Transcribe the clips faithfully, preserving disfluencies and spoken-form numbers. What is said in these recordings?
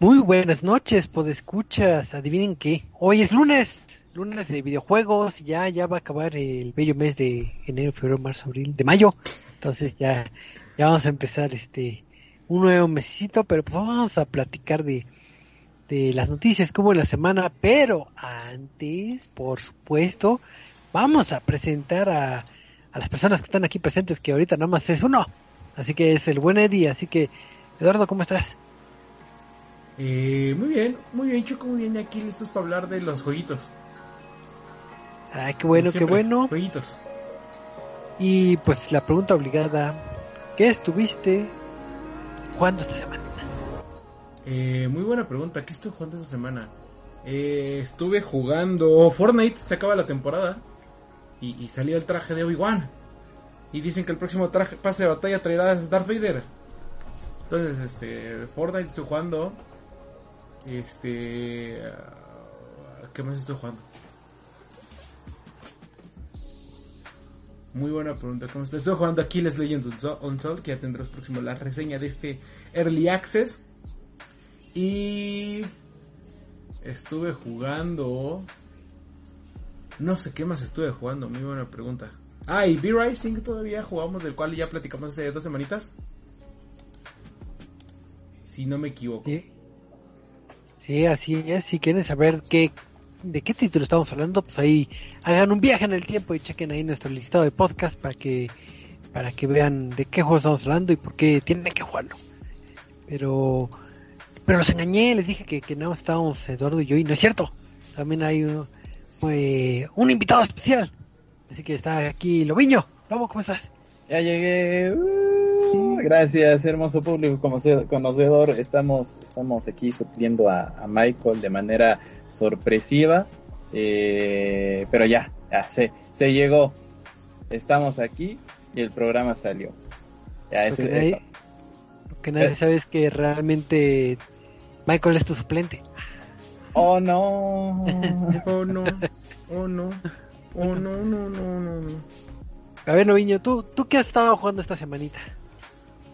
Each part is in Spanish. Muy buenas noches, podescuchas. Adivinen qué. Hoy es lunes, lunes de videojuegos. Ya, ya va a acabar el bello mes de enero, febrero, marzo, abril, de mayo. Entonces ya, ya vamos a empezar este un nuevo mesito, pero pues vamos a platicar de, de las noticias que hubo en la semana. Pero antes, por supuesto, vamos a presentar a, a las personas que están aquí presentes, que ahorita nada más es uno. Así que es el buen Eddie. Así que, Eduardo, ¿cómo estás? Eh, muy bien, muy bien, Choco, muy bien, aquí listos para hablar de los jueguitos. Ah, qué bueno, siempre, qué bueno. Jueguitos. Y pues la pregunta obligada, ¿qué estuviste jugando esta semana? Eh, muy buena pregunta, ¿qué estoy jugando esta semana? Eh, estuve jugando Fortnite, se acaba la temporada y, y salió el traje de Obi-Wan. Y dicen que el próximo traje, pase de batalla traerá a Darth Vader. Entonces, este, Fortnite estoy jugando. Este, ¿qué más estoy jugando? Muy buena pregunta. ¿Cómo estás? Estoy jugando aquí las Legends Untold, que ya tendremos próximo la reseña de este Early Access. Y estuve jugando, no sé qué más estuve jugando. Muy buena pregunta. Ah, y V-Rising todavía jugamos, del cual ya platicamos hace dos semanitas, si no me equivoco. ¿Sí? Sí, así es. Si quieren saber qué, de qué título estamos hablando, pues ahí hagan un viaje en el tiempo y chequen ahí nuestro listado de podcast para que para que vean de qué juego estamos hablando y por qué tienen que jugarlo. Pero pero los engañé, les dije que, que no estábamos Eduardo y yo, y no es cierto. También hay un, eh, un invitado especial. Así que está aquí Lobiño. Lobo, ¿cómo estás? Ya llegué. Gracias, hermoso público conocedor. Estamos estamos aquí supliendo a, a Michael de manera sorpresiva, eh, pero ya, ya se, se llegó. Estamos aquí y el programa salió. Ya, lo, que nadie, es lo que nadie sabe es que realmente Michael es tu suplente. Oh no, oh no, oh no, oh no, no, no, no. A ver, Lobiño, ¿tú, ¿tú qué has estado jugando esta semanita?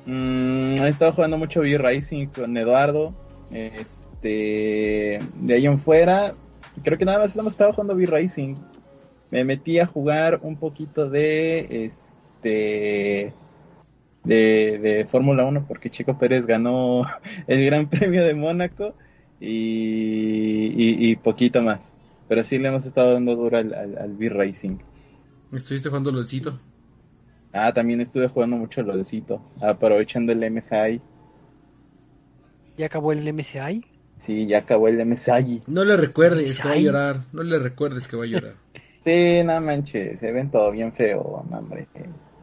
Mm, he estado jugando mucho V-Rising con Eduardo. Este, de ahí en fuera, creo que nada más hemos estado jugando V-Rising. Me metí a jugar un poquito de este de, de Fórmula uno, porque Checo Pérez ganó el Gran Premio de Mónaco y, y, y poquito más. Pero sí le hemos estado dando duro al, al, al V-Rising. ¿Estuviste jugando LOLcito? Ah, también estuve jugando mucho LOLcito, aprovechando el M S I. ¿Ya acabó el M S I? Sí, ya acabó el M S I. No le recuerdes M S I. Que va a llorar, no le recuerdes que va a llorar. Sí, no manches, se ven todo bien feo, hombre.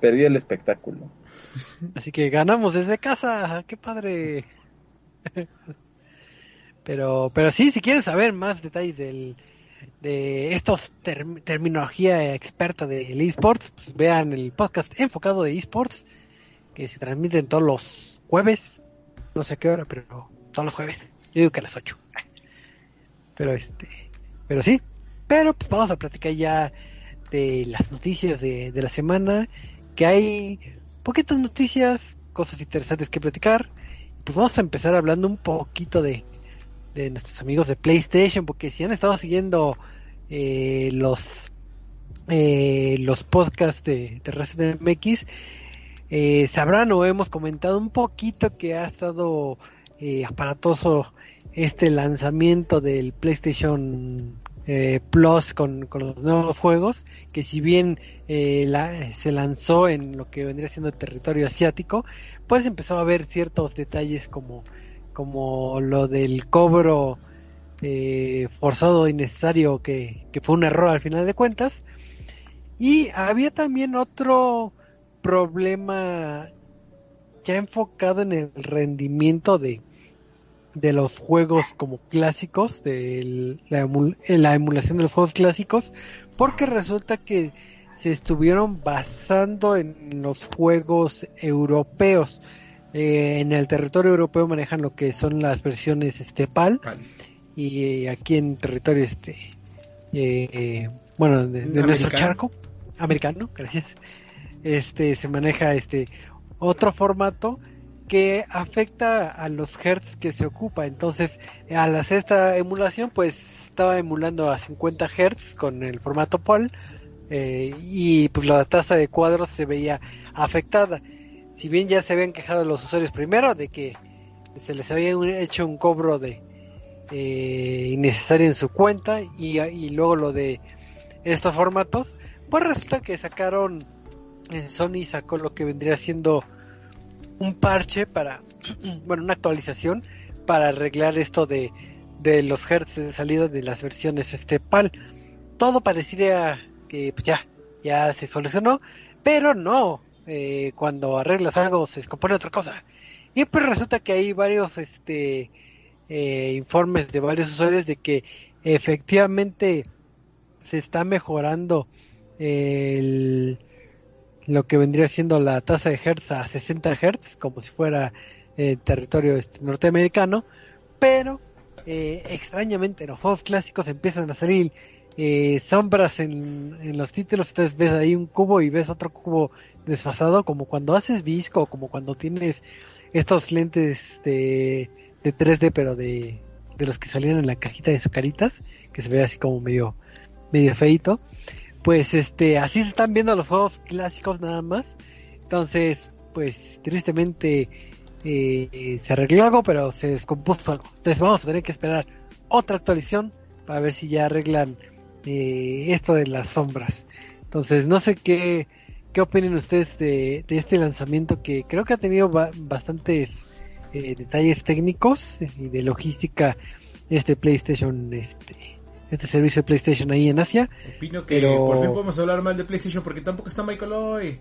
Perdí el espectáculo. Así que ganamos desde casa, qué padre. Pero pero sí, si quieres saber más detalles del de estos ter- terminología experta de eSports, pues vean el podcast enfocado de eSports que se transmiten todos los jueves, no sé qué hora, pero todos los jueves, yo digo que a las ocho, pero este pero sí, pero pues vamos a platicar ya de las noticias de, de la semana, que hay poquitas noticias, cosas interesantes que platicar. Pues vamos a empezar hablando un poquito de de nuestros amigos de PlayStation, porque si han estado siguiendo eh, los eh, los podcasts de Terraced de M X, eh, sabrán o hemos comentado un poquito que ha estado eh, aparatoso este lanzamiento del PlayStation eh, Plus con, con los nuevos juegos, que si bien eh, la, se lanzó en lo que vendría siendo territorio asiático, pues empezó a haber ciertos detalles como como lo del cobro eh, forzado innecesario, que, que fue un error al final de cuentas. Y había también otro problema ya enfocado en el rendimiento de, de los juegos como clásicos, de el, la, emul- la emulación de los juegos clásicos, porque resulta que se estuvieron basando en los juegos europeos. Eh, en el territorio europeo manejan lo que son las versiones este PAL, PAL. Y eh, aquí en territorio este eh, eh, bueno de, de nuestro charco americano, gracias, este se maneja este otro formato que afecta a los hertz que se ocupa. Entonces, al hacer esta emulación, pues estaba emulando a cincuenta hertz con el formato PAL, eh, y pues la tasa de cuadros se veía afectada. Si bien ya se habían quejado los usuarios primero de que se les había hecho un cobro de eh, innecesario en su cuenta, y, y luego lo de estos formatos, pues resulta que sacaron, en Sony sacó lo que vendría siendo un parche para, bueno, una actualización para arreglar esto de, de los hertz de salida de las versiones este PAL. Todo parecería que pues, ya, ya se solucionó, pero no, eh, cuando arreglas algo se descompone otra cosa. Y pues resulta que hay varios este eh, informes de varios usuarios de que efectivamente se está mejorando el... lo que vendría siendo la tasa de hertz a sesenta hertz, como si fuera eh, territorio este, norteamericano, pero eh, extrañamente los juegos clásicos empiezan a salir eh, sombras en, en los títulos. Entonces ves ahí un cubo y ves otro cubo desfasado, como cuando haces visco, como cuando tienes estos lentes de, de tres D, pero de, de los que salieron en la cajita de sucaritas, que se ve así como medio, medio feito. Pues este, así se están viendo los juegos clásicos nada más. Entonces, pues tristemente eh, se arregló algo, pero se descompuso algo. Entonces vamos a tener que esperar otra actualización para ver si ya arreglan eh, esto de las sombras. Entonces no sé qué, qué opinen ustedes de, de este lanzamiento, que creo que ha tenido ba- bastantes eh, detalles técnicos y de logística este PlayStation, este... este servicio de PlayStation ahí en Asia. Opino que pero... por fin podemos hablar mal de PlayStation, porque tampoco está Michael hoy.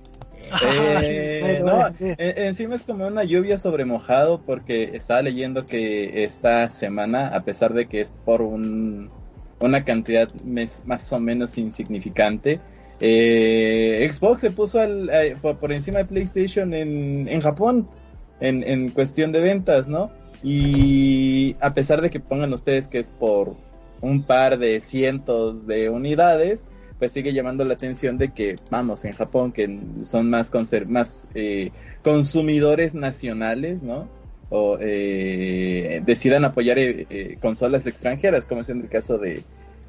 Eh, no, eh, encima es como una lluvia sobre mojado, porque estaba leyendo que esta semana, a pesar de que es por un, una cantidad mes, más o menos insignificante, eh, Xbox se puso al, eh, por, por encima de PlayStation en, en Japón, en, en cuestión de ventas, ¿no? Y a pesar de que pongan ustedes que es por un par de cientos de unidades, pues sigue llamando la atención de que, vamos, en Japón, que son más, conser- más eh, consumidores nacionales, ¿no? O eh, decidan apoyar eh, eh, consolas extranjeras, como es en el caso de,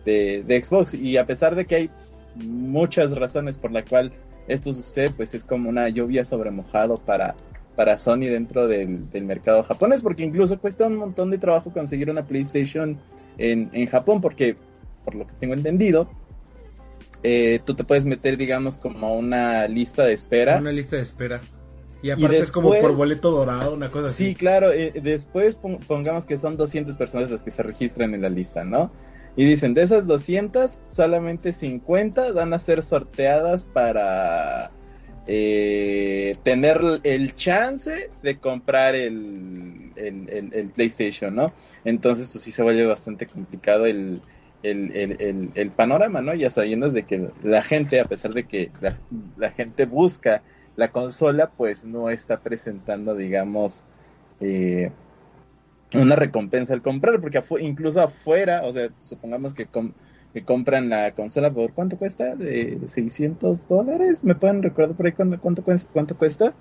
de, de Xbox. Y a pesar de que hay muchas razones por la cual esto sucede, pues es como una lluvia sobre mojado para, para Sony dentro del, del mercado japonés, porque incluso cuesta un montón de trabajo conseguir una PlayStation En, en Japón, porque por lo que tengo entendido, eh, tú te puedes meter, digamos, como a una lista de espera. Una lista de espera. Y aparte y después, es como por boleto dorado, una cosa así. Sí, claro. Eh, después pong- pongamos que son doscientas personas las que se registran en la lista, ¿no? Y dicen, de esas doscientas, solamente cincuenta van a ser sorteadas para eh, tener el chance de comprar el... El, el, el PlayStation, ¿no? Entonces, pues sí se vuelve bastante complicado el, el, el, el, el panorama, ¿no? Ya sabiendo de que la gente, a pesar de que la, la gente busca la consola, pues no está presentando, digamos, eh, una recompensa al comprar, porque afu- incluso afuera, o sea, supongamos que, com- que compran la consola por, ¿cuánto cuesta? ¿De seiscientos dólares? ¿Me pueden recordar por ahí cuánto, cuánto, cuánto cuesta?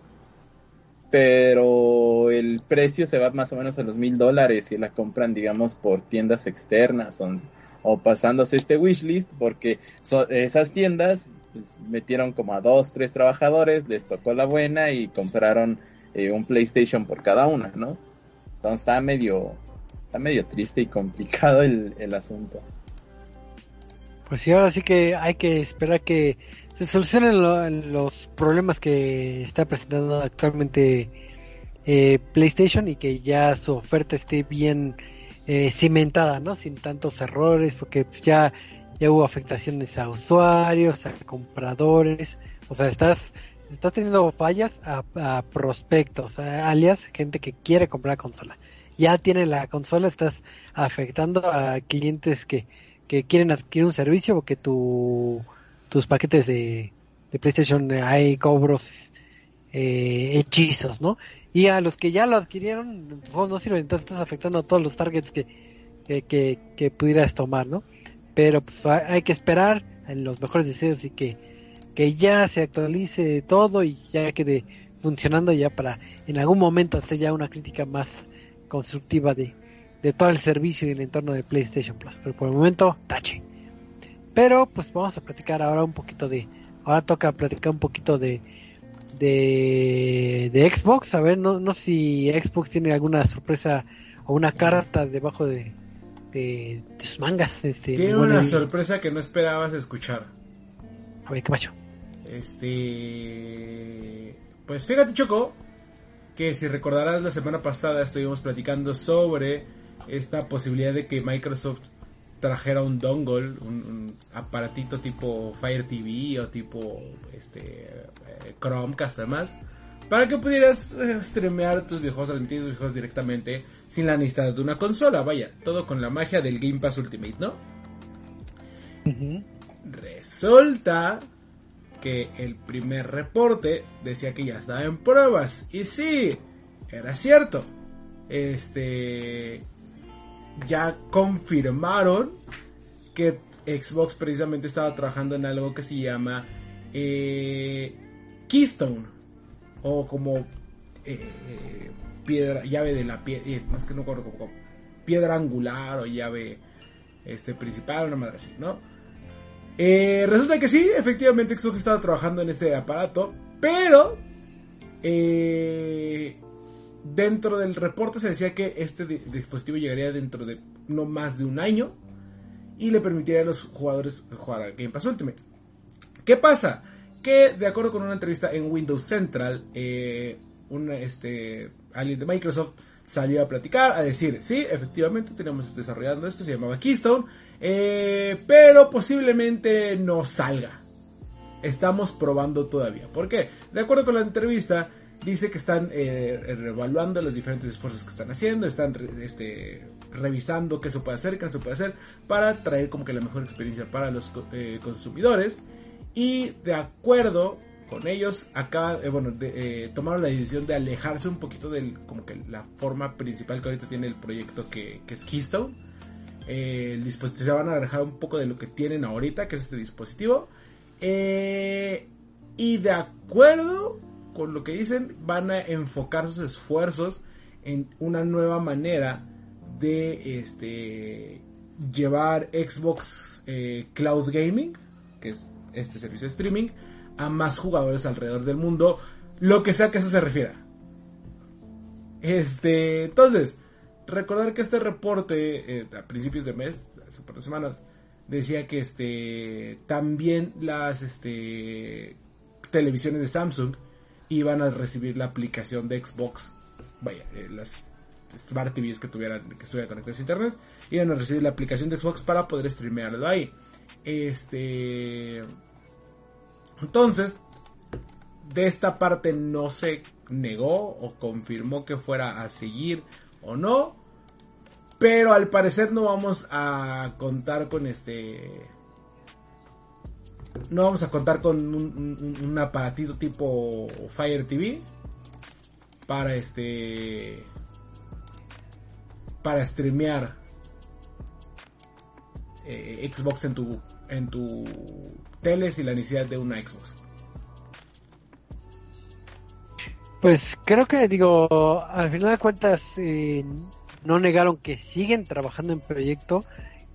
Pero el precio se va más o menos a los mil dólares y la compran, digamos, por tiendas externas o, o pasándose este wishlist, porque so, esas tiendas pues, metieron como a dos, tres trabajadores, les tocó la buena y compraron eh, un PlayStation por cada una, ¿no? Entonces está medio, está medio triste y complicado el, el asunto. Pues sí, ahora sí que hay que esperar que se solucionan lo, los problemas que está presentando actualmente eh, PlayStation, y que ya su oferta esté bien eh, cimentada, ¿no? Sin tantos errores, porque ya, ya hubo afectaciones a usuarios, a compradores. O sea, estás, estás teniendo fallas a, a prospectos, a, alias gente que quiere comprar la consola. ya tiene la consola, estás afectando a clientes que, que quieren adquirir un servicio, porque tu, tus paquetes de, de PlayStation hay cobros, eh, hechizos, ¿no? Y a los que ya lo adquirieron, oh, no sirven, entonces estás afectando a todos los targets que, que, que, que pudieras tomar, ¿no? Pero pues hay que esperar en los mejores deseos y que, que ya se actualice todo y ya quede funcionando, ya para en algún momento hacer ya una crítica más constructiva de, de todo el servicio y el entorno de PlayStation Plus. Pero por el momento, tache. Pero pues vamos a platicar ahora un poquito de... Ahora toca platicar un poquito de... De, de Xbox. A ver, no, no sé si Xbox tiene alguna sorpresa o una carta debajo de, de, de sus mangas. Este, tiene una de... sorpresa que no esperabas escuchar. A ver, ¿qué pasó? Este... Pues fíjate, Choco, que si recordarás, la semana pasada estuvimos platicando sobre esta posibilidad de que Microsoft trajera un dongle, un, un aparatito tipo Fire T V o tipo este Chromecast, además, para que pudieras eh, streamear tus videojuegos, transmitir tus videojuegos directamente sin la necesidad de una consola, vaya, todo con la magia del Game Pass Ultimate, ¿no? Uh-huh. Resulta que el primer reporte decía que ya estaba en pruebas, y sí, era cierto. Este... ya confirmaron que Xbox precisamente estaba trabajando en algo que se llama eh, Keystone, o como eh, eh, piedra, llave de la piedra, eh, más que no recuerdo, como, como piedra angular o llave este, principal, una madre así, ¿no? Eh, resulta que sí, efectivamente Xbox estaba trabajando en este aparato, pero eh, dentro del reporte se decía que este di- dispositivo llegaría dentro de no más de un año y le permitiría a los jugadores jugar al Game Pass Ultimate. ¿Qué pasa? Que de acuerdo con una entrevista en Windows Central, eh, un, este, alguien de Microsoft salió a platicar, a decir, sí, efectivamente tenemos desarrollando esto, se llamaba Keystone, eh, pero posiblemente no salga. Estamos probando todavía. ¿Por qué? De acuerdo con la entrevista, dice que están eh, reevaluando los diferentes esfuerzos que están haciendo, están este, revisando qué se puede hacer, qué no se puede hacer, para traer como que la mejor experiencia para los eh, consumidores, y de acuerdo con ellos, acá, eh, bueno, de, eh, tomaron la decisión de alejarse un poquito del, como que la forma principal que ahorita tiene el proyecto, que, que es Keystone. Eh, el dispositivo, se van a alejar un poco de lo que tienen ahorita, que es este dispositivo. Eh, y de acuerdo con lo que dicen, van a enfocar sus esfuerzos en una nueva manera de este, llevar Xbox eh, Cloud Gaming, que es este servicio de streaming, a más jugadores alrededor del mundo, lo que sea que eso se refiera. Este, entonces, recordar que este reporte eh, a principios de mes, hace unas semanas, decía que este, también las este, televisiones de Samsung iban a recibir la aplicación de Xbox, vaya, eh, las Smart T Vs que tuvieran, que estuvieran conectadas a internet, iban a recibir la aplicación de Xbox para poder streamearlo ahí. Este... Entonces, de esta parte no se negó o confirmó que fuera a seguir o no, pero al parecer no vamos a contar con este... No vamos a contar con un, un, un aparatito tipo Fire T V para este... para streamear eh, Xbox en tu, en tu tele sin la necesidad de una Xbox. Pues creo que, digo, al final de cuentas eh, no negaron que siguen trabajando en proyecto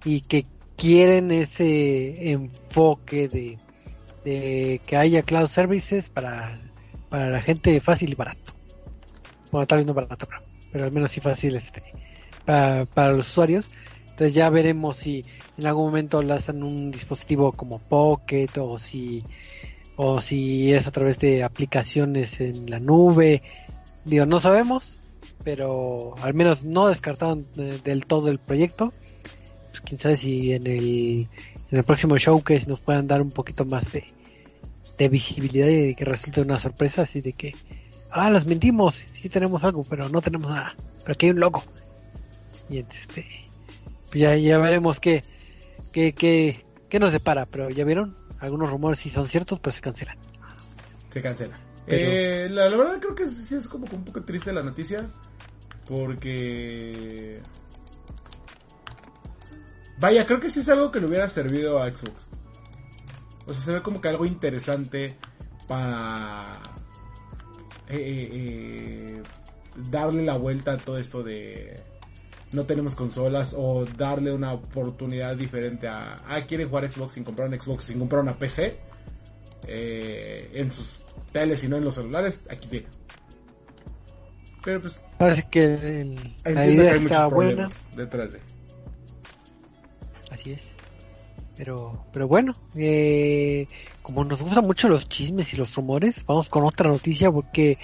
y que quieren ese enfoque de, de que haya cloud services para, para la gente fácil y barato. Bueno, tal vez no barato, pero, pero al menos sí fácil este para, para los usuarios. Entonces ya veremos si en algún momento lanzan un dispositivo como Pocket o si o si es a través de aplicaciones en la nube. Digo, no sabemos, pero al menos no descartaron del todo el proyecto. Pues quién sabe si en el, en el próximo showcase nos puedan dar un poquito más de, de visibilidad y de que resulte una sorpresa, así de que, ah, los mentimos, sí tenemos algo, pero no tenemos nada, pero aquí hay un loco, y este ya, ya veremos qué qué, qué qué nos depara, pero ya vieron, algunos rumores sí son ciertos, pero se cancelan. Se cancela. Pero... Eh, la, la verdad creo que sí es como un poco triste la noticia, porque... Vaya, creo que sí es algo que le hubiera servido a Xbox. O sea, se ve como que algo interesante para... Eh, eh, eh, darle la vuelta a todo esto de... No tenemos consolas, o darle una oportunidad diferente a... Ah, quieren jugar Xbox sin comprar un Xbox, sin comprar una P C. Eh, en sus teles y no en los celulares, aquí tiene. Pero pues... Parece que el, la idea que está buena. Detrás de... Así es. Pero pero bueno, eh, como nos gustan mucho los chismes y los rumores, vamos con otra noticia, porque...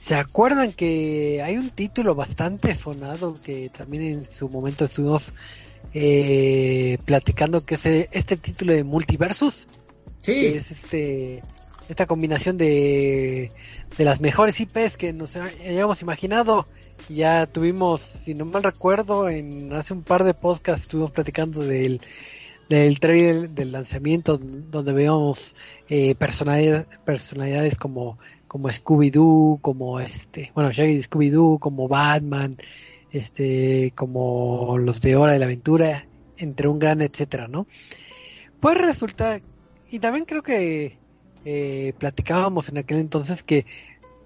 ¿Se acuerdan que hay un título bastante sonado que también en su momento estuvimos eh, platicando, que es este título de Multiversus? Sí. Que es este esta combinación de, de las mejores I Pes que nos hayamos imaginado. Ya tuvimos, si no mal recuerdo, en hace un par de podcasts estuvimos platicando del del trailer del lanzamiento, donde veíamos eh, personalidades, personalidades como... como Scooby-Doo, como este, bueno, Shaggy de Scooby-Doo, como Batman, este, como los de Hora de la Aventura, entre un gran etcétera, ¿no? Pues resulta, y también creo que eh, platicábamos en aquel entonces que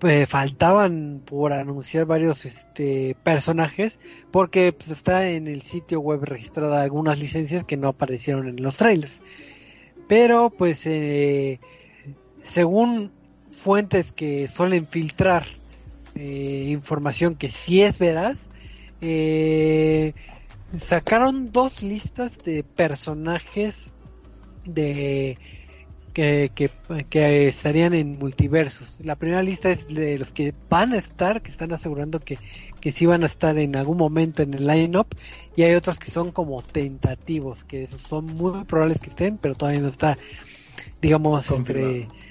eh, faltaban por anunciar varios este personajes, porque pues está en el sitio web registrada algunas licencias que no aparecieron en los trailers. Pero pues eh, según fuentes que suelen filtrar eh, información que sí es veraz, eh, sacaron dos listas de personajes de que, que, que estarían en Multiversus. La primera lista es de los que van a estar, que están asegurando que, que sí van a estar en algún momento en el line-up, y hay otros que son como tentativos, que esos son muy probables que estén, pero todavía no está, digamos, confirmado. entre...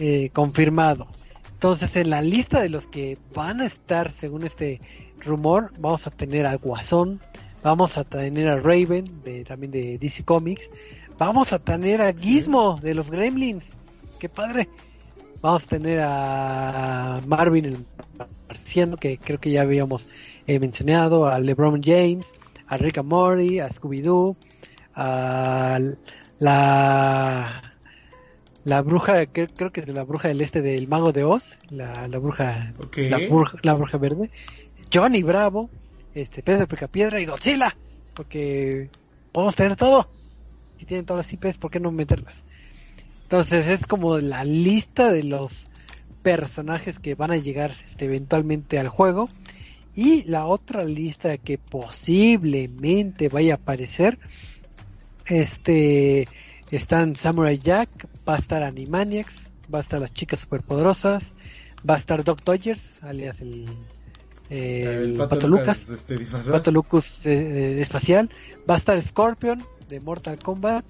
Eh, confirmado. Entonces, en la lista de los que van a estar, según este rumor, vamos a tener a Guasón, vamos a tener a Raven, de, también de D C Comics, vamos a tener a Gizmo de los Gremlins, qué padre, vamos a tener a Marvin el Marciano, que creo que ya habíamos eh, mencionado, a LeBron James, a Rick and Morty, a Scooby-Doo, a la... La bruja, que, creo que es la bruja del este del Mago de Oz, la, la bruja, okay. la, bruja la bruja verde, Johnny Bravo, este Pedro Picapiedra y Godzilla, porque podemos tener todo. Si tienen todas las I Pes, ¿por qué no meterlas? Entonces es como la lista de los personajes que van a llegar este, eventualmente al juego, y la otra lista que posiblemente vaya a aparecer, este... están Samurai Jack, va a estar Animaniacs, va a estar las chicas superpoderosas, va a estar Doc Dodgers, alias el, eh, el, el Pato, Pato Lucas, Lucas este, Pato Lucas eh, espacial, va a estar Scorpion de Mortal Kombat,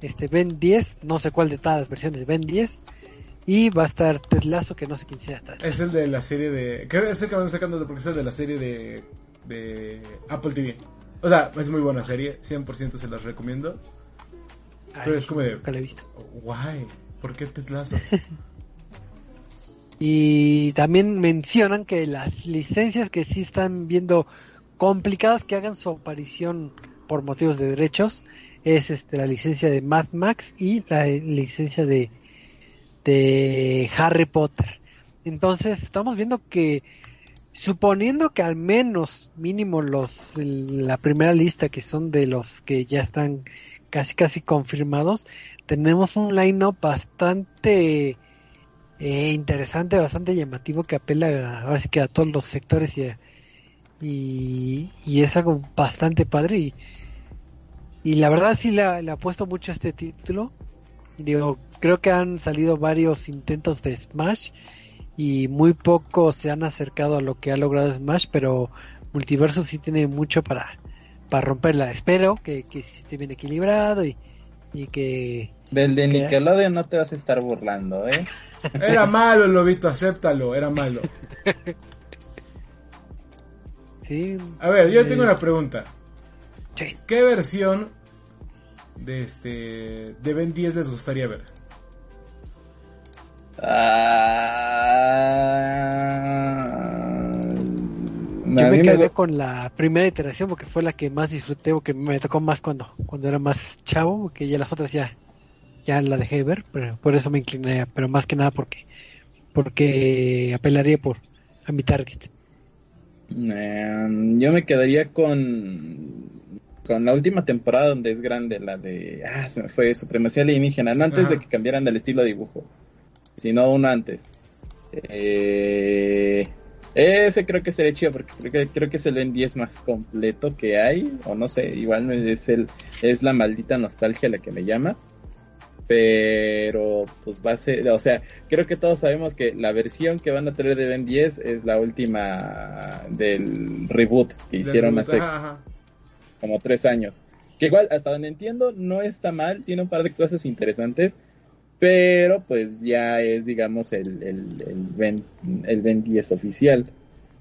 este Ben diez, no sé cuál de todas las versiones de Ben diez, y va a estar Ted Lasso, que no sé quién sea. Tal. Es el de la serie de... Es el que vamos sacando porque es el de la serie de, de Apple T V. O sea, es muy buena serie, cien por ciento se las recomiendo. Pero ay, es como de... Nunca la he visto. Guay, ¿por qué Ted Lasso? Y también mencionan que las licencias que sí están viendo complicadas que hagan su aparición por motivos de derechos es este la licencia de Mad Max y la licencia de de Harry Potter. Entonces estamos viendo que, suponiendo que al menos mínimo los la primera lista, que son de los que ya están casi casi confirmados, tenemos un line-up bastante eh, interesante, bastante llamativo, que apela a, ahora sí que a todos los sectores, y, y, y es algo bastante padre, y, y la verdad sí le, le apuesto mucho a este título. Digo, creo que han salido varios intentos de Smash y muy pocos se han acercado a lo que ha logrado Smash, pero Multiversus sí tiene mucho para para romperla. Espero que, que esté bien equilibrado y, y que... Del de Nickelodeon no te vas a estar burlando, ¿eh? Era malo el lobito, acéptalo, era malo. Sí. A ver, yo eh... tengo una pregunta. Sí. ¿Qué versión de este de Ben diez les gustaría ver? Ah, yo me quedé me... con la primera iteración porque fue la que más disfruté, porque me tocó más cuando cuando era más chavo, porque ya las otras ya ya la dejé de ver, pero por eso me incliné, pero más que nada porque porque apelaría por a mi target. Um, yo me quedaría con con la última temporada donde es grande, la de ah se me fue Supremacía Alienígena, sí, antes ajá. de que cambiaran del estilo de dibujo. Si no, uno antes. Eh, ese creo que sería chido, porque creo que, creo que es el Ben diez más completo que hay. O no sé, igual es el es la maldita nostalgia la que me llama. Pero, pues va a ser... O sea, creo que todos sabemos que la versión que van a tener de Ben diez es la última del reboot que hicieron hace ajá, ajá. como tres años. Que igual, hasta donde entiendo, no está mal. Tiene un par de cosas interesantes. Pero pues ya es, digamos, el, el, el, Ben, el Ben diez oficial.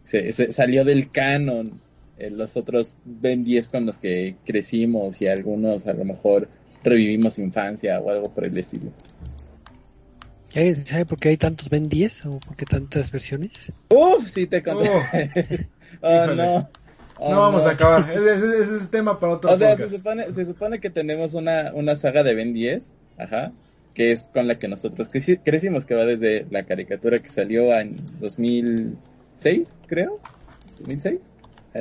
Se, se salió del canon. Eh, los otros Ben diez con los que crecimos y algunos a lo mejor revivimos infancia o algo por el estilo. ¿Sabe por qué hay tantos Ben diez o por qué tantas versiones? Uf, sí te conté. Uh, oh, no. Oh, no vamos no. a acabar. Ese es, es, es tema para otro. O sea, se supone, se supone que tenemos una, una saga de Ben diez. Ajá. Que es con la que nosotros creci- crecimos, que va desde la caricatura que salió en dos mil seis, creo, dos mil seis,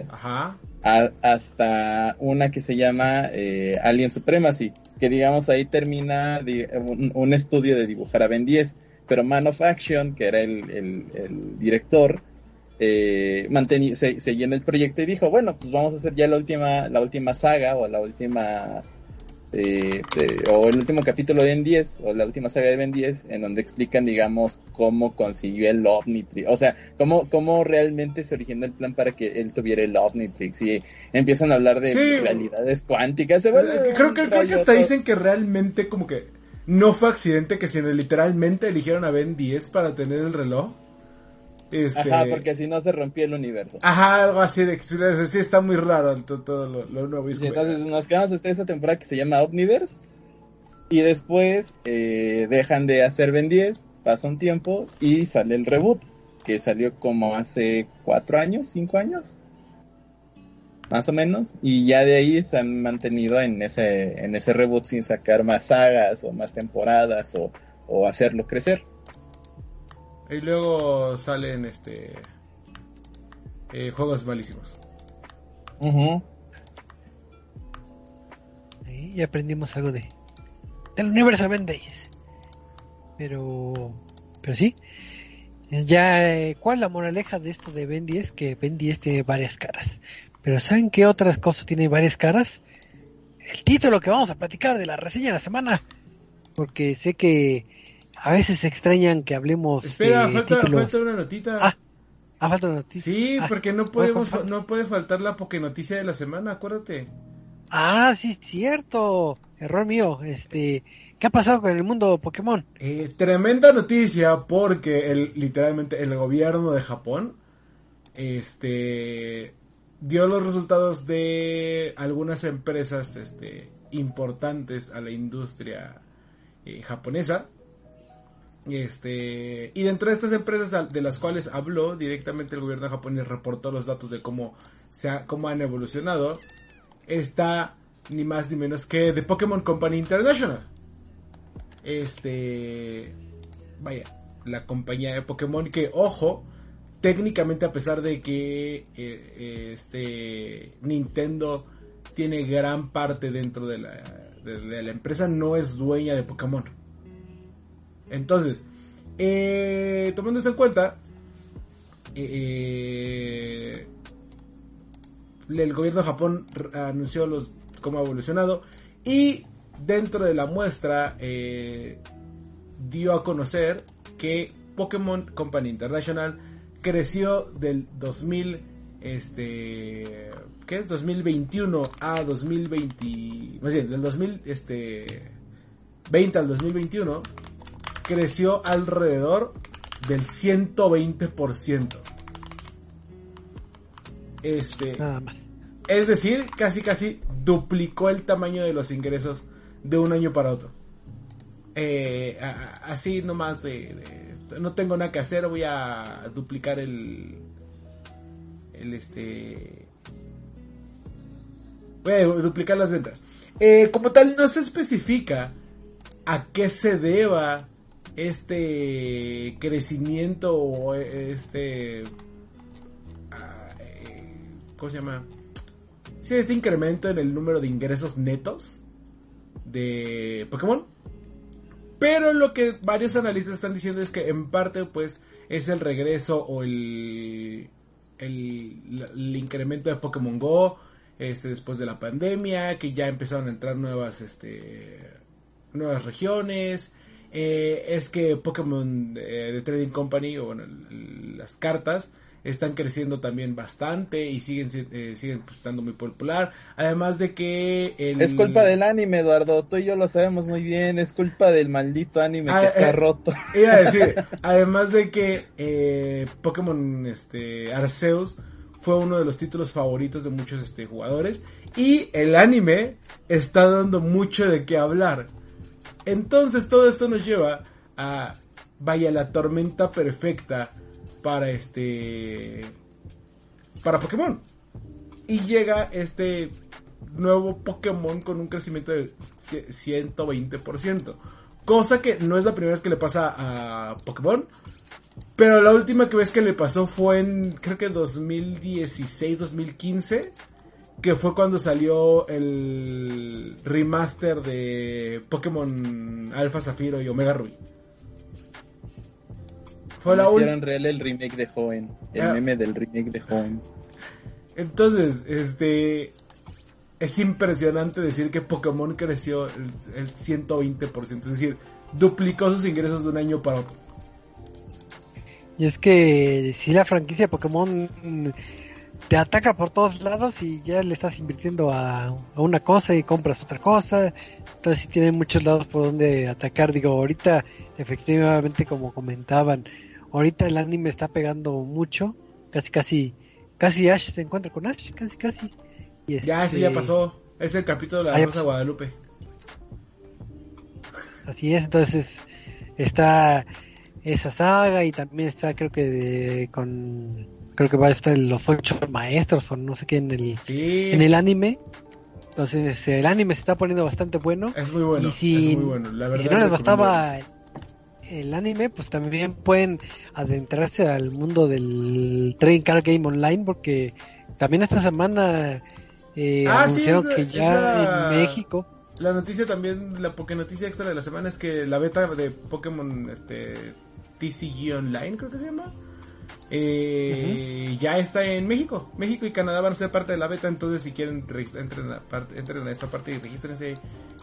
ajá, a- hasta una que se llama eh, Alien Supremacy, que digamos ahí termina di- un, un estudio de dibujar a Ben diez, pero Man of Action, que era el, el, el director, eh, manteni- se, se llenó el proyecto y dijo, bueno, pues vamos a hacer ya la última, la última saga o la última... Eh, eh, o el último capítulo de Ben diez o la última saga de Ben diez, en donde explican, digamos, cómo consiguió el Omnitrix, o sea, cómo, cómo realmente se originó el plan para que él tuviera el Omnitrix, y empiezan a hablar de sí. realidades cuánticas. Se vuelve creo, que, creo que hasta dicen que realmente como que no fue accidente, que sino literalmente eligieron a Ben diez para tener el reloj. Este... Ajá, porque si no se rompía el universo. Ajá, algo así de que sí está muy raro todo, todo lo, lo nuevo. Y entonces nos quedamos hasta esta temporada que se llama Omniverse. Y después eh, dejan de hacer Ben diez, pasa un tiempo y sale el reboot, que salió como hace cuatro años, cinco años más o menos, y ya de ahí se han mantenido en ese, en ese reboot sin sacar más sagas o más temporadas o, o hacerlo crecer. Y luego salen este eh, juegos malísimos. Uh-huh. Sí, ya aprendimos algo de del universo Ben diez. Pero pero sí. Ya eh, ¿cuál es la moraleja de esto de Ben diez? Que Ben diez tiene varias caras. Pero ¿saben qué otras cosas tiene varias caras? El título que vamos a platicar de la reseña de la semana, porque sé que a veces se extrañan que hablemos. Espera, eh, falta, falta una notita. Ah, ah, falta una noticia. Sí, ah, porque no podemos, no, no puede faltar la Pokenoticia de la semana, acuérdate. Ah, sí, es cierto. Error mío. Este, ¿qué ha pasado con el mundo Pokémon? Eh, tremenda noticia, porque el, literalmente el gobierno de Japón, este, dio los resultados de algunas empresas, este, importantes a la industria eh, japonesa. Este, y dentro de estas empresas de las cuales habló directamente el gobierno japonés, reportó los datos de cómo, se ha, cómo han evolucionado, está ni más ni menos que The Pokémon Company International. Este, vaya, la compañía de Pokémon que, ojo, técnicamente a pesar de que eh, este, Nintendo tiene gran parte dentro de la, de, de la empresa, no es dueña de Pokémon. Entonces, eh, tomando esto en cuenta, eh, el gobierno de Japón anunció los, cómo ha evolucionado, y dentro de la muestra eh, dio a conocer que Pokémon Company International creció del dos mil, este, ¿qué es? dos mil veintiuno a dos mil veinte, más bien, del dos mil veinte este, al dos mil veintiuno. Creció alrededor del ciento veinte por ciento. Este, nada más. Es decir, casi casi duplicó el tamaño de los ingresos de un año para otro. Eh, a, así nomás de, de... No tengo nada que hacer, voy a duplicar el... El este... Voy a duplicar las ventas. Eh, como tal, no se especifica a qué se deba este crecimiento o este... ¿Cómo se llama? Sí, este incremento en el número de ingresos netos de Pokémon. Pero lo que varios analistas están diciendo es que en parte pues es el regreso o el, el, el incremento de Pokémon Go este, después de la pandemia, que ya empezaron a entrar nuevas, este, nuevas regiones. Eh, es que Pokémon eh, de Trading Company, o bueno, las cartas, están creciendo también bastante y siguen eh, siguen estando muy popular. Además de que... El... Es culpa del anime, Eduardo. Tú y yo lo sabemos muy bien. Es culpa del maldito anime ah, que eh, está roto. Iba a decir, además de que eh, Pokémon este, Arceus fue uno de los títulos favoritos de muchos este, jugadores. Y el anime está dando mucho de qué hablar. Entonces todo esto nos lleva a... Vaya, la tormenta perfecta para este para Pokémon, y llega este nuevo Pokémon con un crecimiento de ciento veinte por ciento, cosa que no es la primera vez que le pasa a Pokémon, pero la última que vez que le pasó fue en, creo que dos mil dieciséis, dos mil quince, que fue cuando salió el remaster de Pokémon Alfa, Zafiro y Omega Ruby. Hola, hicieron real el remake de Joven, el ah. meme del remake de Joven. Entonces, este es impresionante decir que Pokémon creció el, el ciento veinte por ciento, es decir, duplicó sus ingresos de un año para otro. Y es que si la franquicia Pokémon te ataca por todos lados y ya le estás invirtiendo a, a una cosa y compras otra cosa, entonces sí tienen muchos lados por donde atacar. Digo, ahorita efectivamente, como comentaban, ahorita el anime está pegando mucho, casi casi, casi Ash se encuentra con Ash, casi casi. Y este... Ya, eso ya pasó, es el capítulo de la Rosa de Guadalupe. Así es, entonces está esa saga y también está, creo que de, con, creo que va a estar los ocho maestros o no sé qué en el, sí. en el anime. Entonces el anime se está poniendo bastante bueno. Es muy bueno, y si, es muy bueno. La verdad, si no les bastaba el anime, pues también pueden adentrarse al mundo del Trading Card Game Online, porque también esta semana eh, ah, anunciaron sí, es que la, ya la, en México. La noticia también, la Poké Noticia Extra de la semana es que la beta de Pokémon este T C G Online, creo que se llama, eh, uh-huh. ya está en México. México y Canadá van a ser parte de la beta, entonces si quieren registra, entren, a parte, entren a esta parte y regístrense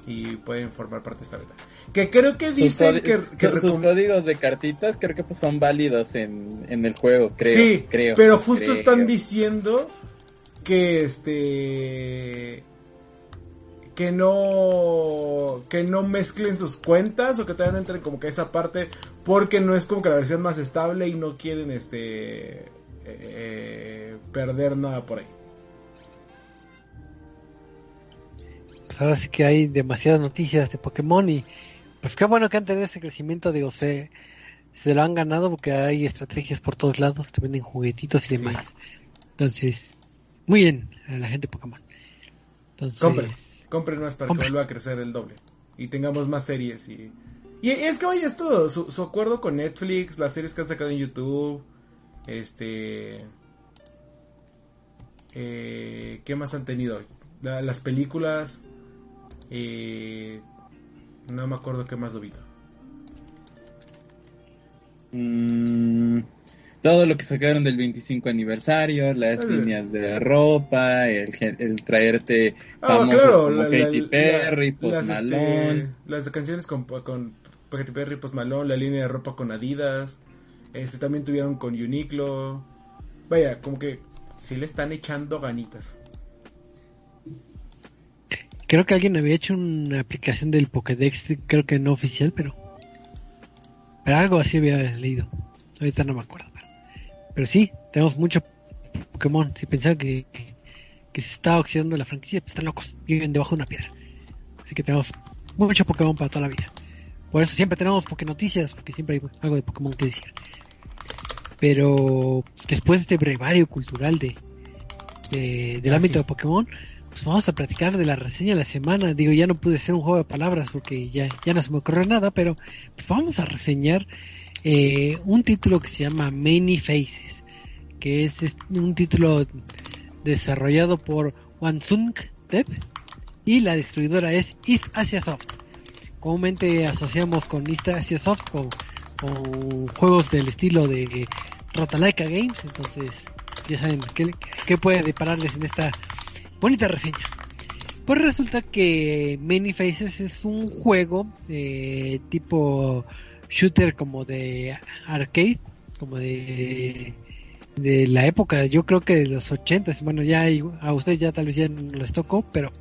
y pueden formar parte de esta beta. Que creo que dicen sus, que, que sus, recom- sus códigos de cartitas creo que pues son válidos en, en el juego, creo. Sí, creo, pero justo creo. Están diciendo que este que no que no mezclen sus cuentas o que todavía no entren como que a esa parte porque no es como que la versión más estable y no quieren este eh, perder nada por ahí. Ahora sí que hay demasiadas noticias de Pokémon y pues qué bueno que han tenido ese crecimiento, digo, se, se lo han ganado porque hay estrategias por todos lados, te venden juguetitos y demás. Sí. Entonces, muy bien a la gente Pokémon. Entonces, compren, compren más para compren. que vuelva a crecer el doble y tengamos más series. Y, y es que vaya, es todo, su, su acuerdo con Netflix, las series que han sacado en YouTube, este... Eh, ¿qué más han tenido? La, las películas... Eh, no me acuerdo qué más dubito. Mm, todo lo que sacaron del veinticinco aniversario, las eh. líneas de la ropa, el, el traerte famosos ah, claro, como la, Katy la, Perry, la, Post las, Malone. Este, las canciones con, con Katy Perry, Post Malone, la línea de ropa con Adidas. Este también tuvieron con Uniqlo. Vaya, como que sí le están echando ganitas. Creo que alguien había hecho una aplicación del Pokédex, creo que no oficial, pero pero algo así había leído. Ahorita no me acuerdo. Pero, pero sí, tenemos mucho Pokémon. Si pensaban que, que se estaba oxidando la franquicia, pues están locos, viven debajo de una piedra. Así que tenemos mucho Pokémon para toda la vida. Por eso siempre tenemos Pokénoticias, porque siempre hay algo de Pokémon que decir. Pero después de este brevario cultural de, de del ah, ámbito sí. de Pokémon, pues vamos a platicar de la reseña de la semana. Digo, ya no pude hacer un juego de palabras porque ya, ya no se me ocurrió nada, pero pues vamos a reseñar eh, un título que se llama Many Faces, que es, es un título desarrollado por Wansung Dev y la distribuidora es East Asia Soft. Comúnmente asociamos con East Asia Soft o, o juegos del estilo de Ratalaika Games, entonces ya saben qué, qué puede depararles en esta bonita reseña. Pues resulta que Many Faces es un juego eh, tipo shooter como de arcade, como de, de la época, yo creo que de los ochentas. Bueno, ya a ustedes ya tal vez ya no les tocó, pero,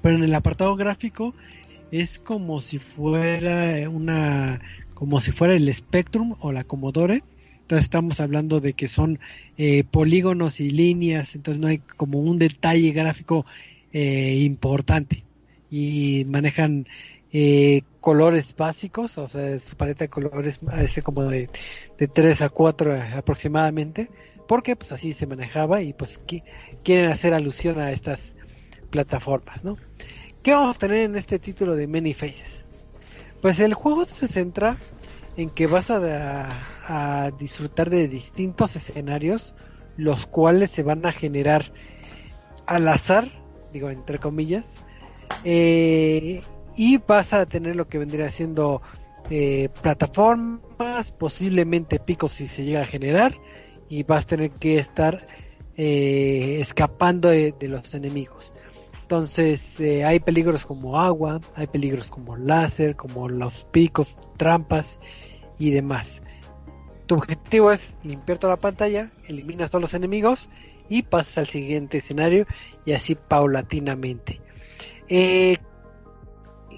pero en el apartado gráfico es como si fuera una, como si fuera el Spectrum o la Commodore. Entonces estamos hablando de que son eh, polígonos y líneas, entonces no hay como un detalle gráfico eh, importante. Y manejan eh, colores básicos, o sea, su paleta de colores es como de, de tres a cuatro aproximadamente, porque pues así se manejaba y pues qui- quieren hacer alusión a estas plataformas, ¿no? ¿Qué vamos a tener en este título de Many Faces? Pues el juego se centra en que vas a, a disfrutar de distintos escenarios, los cuales se van a generar al azar, digo entre comillas, eh, y vas a tener lo que vendría siendo eh, plataformas, posiblemente picos si se llega a generar, y vas a tener que estar eh, escapando de, de los enemigos. Entonces eh, hay peligros como agua, hay peligros como láser, como los picos, trampas y demás. Tu objetivo es limpiar toda la pantalla, eliminas todos los enemigos y pasas al siguiente escenario y así paulatinamente. Eh,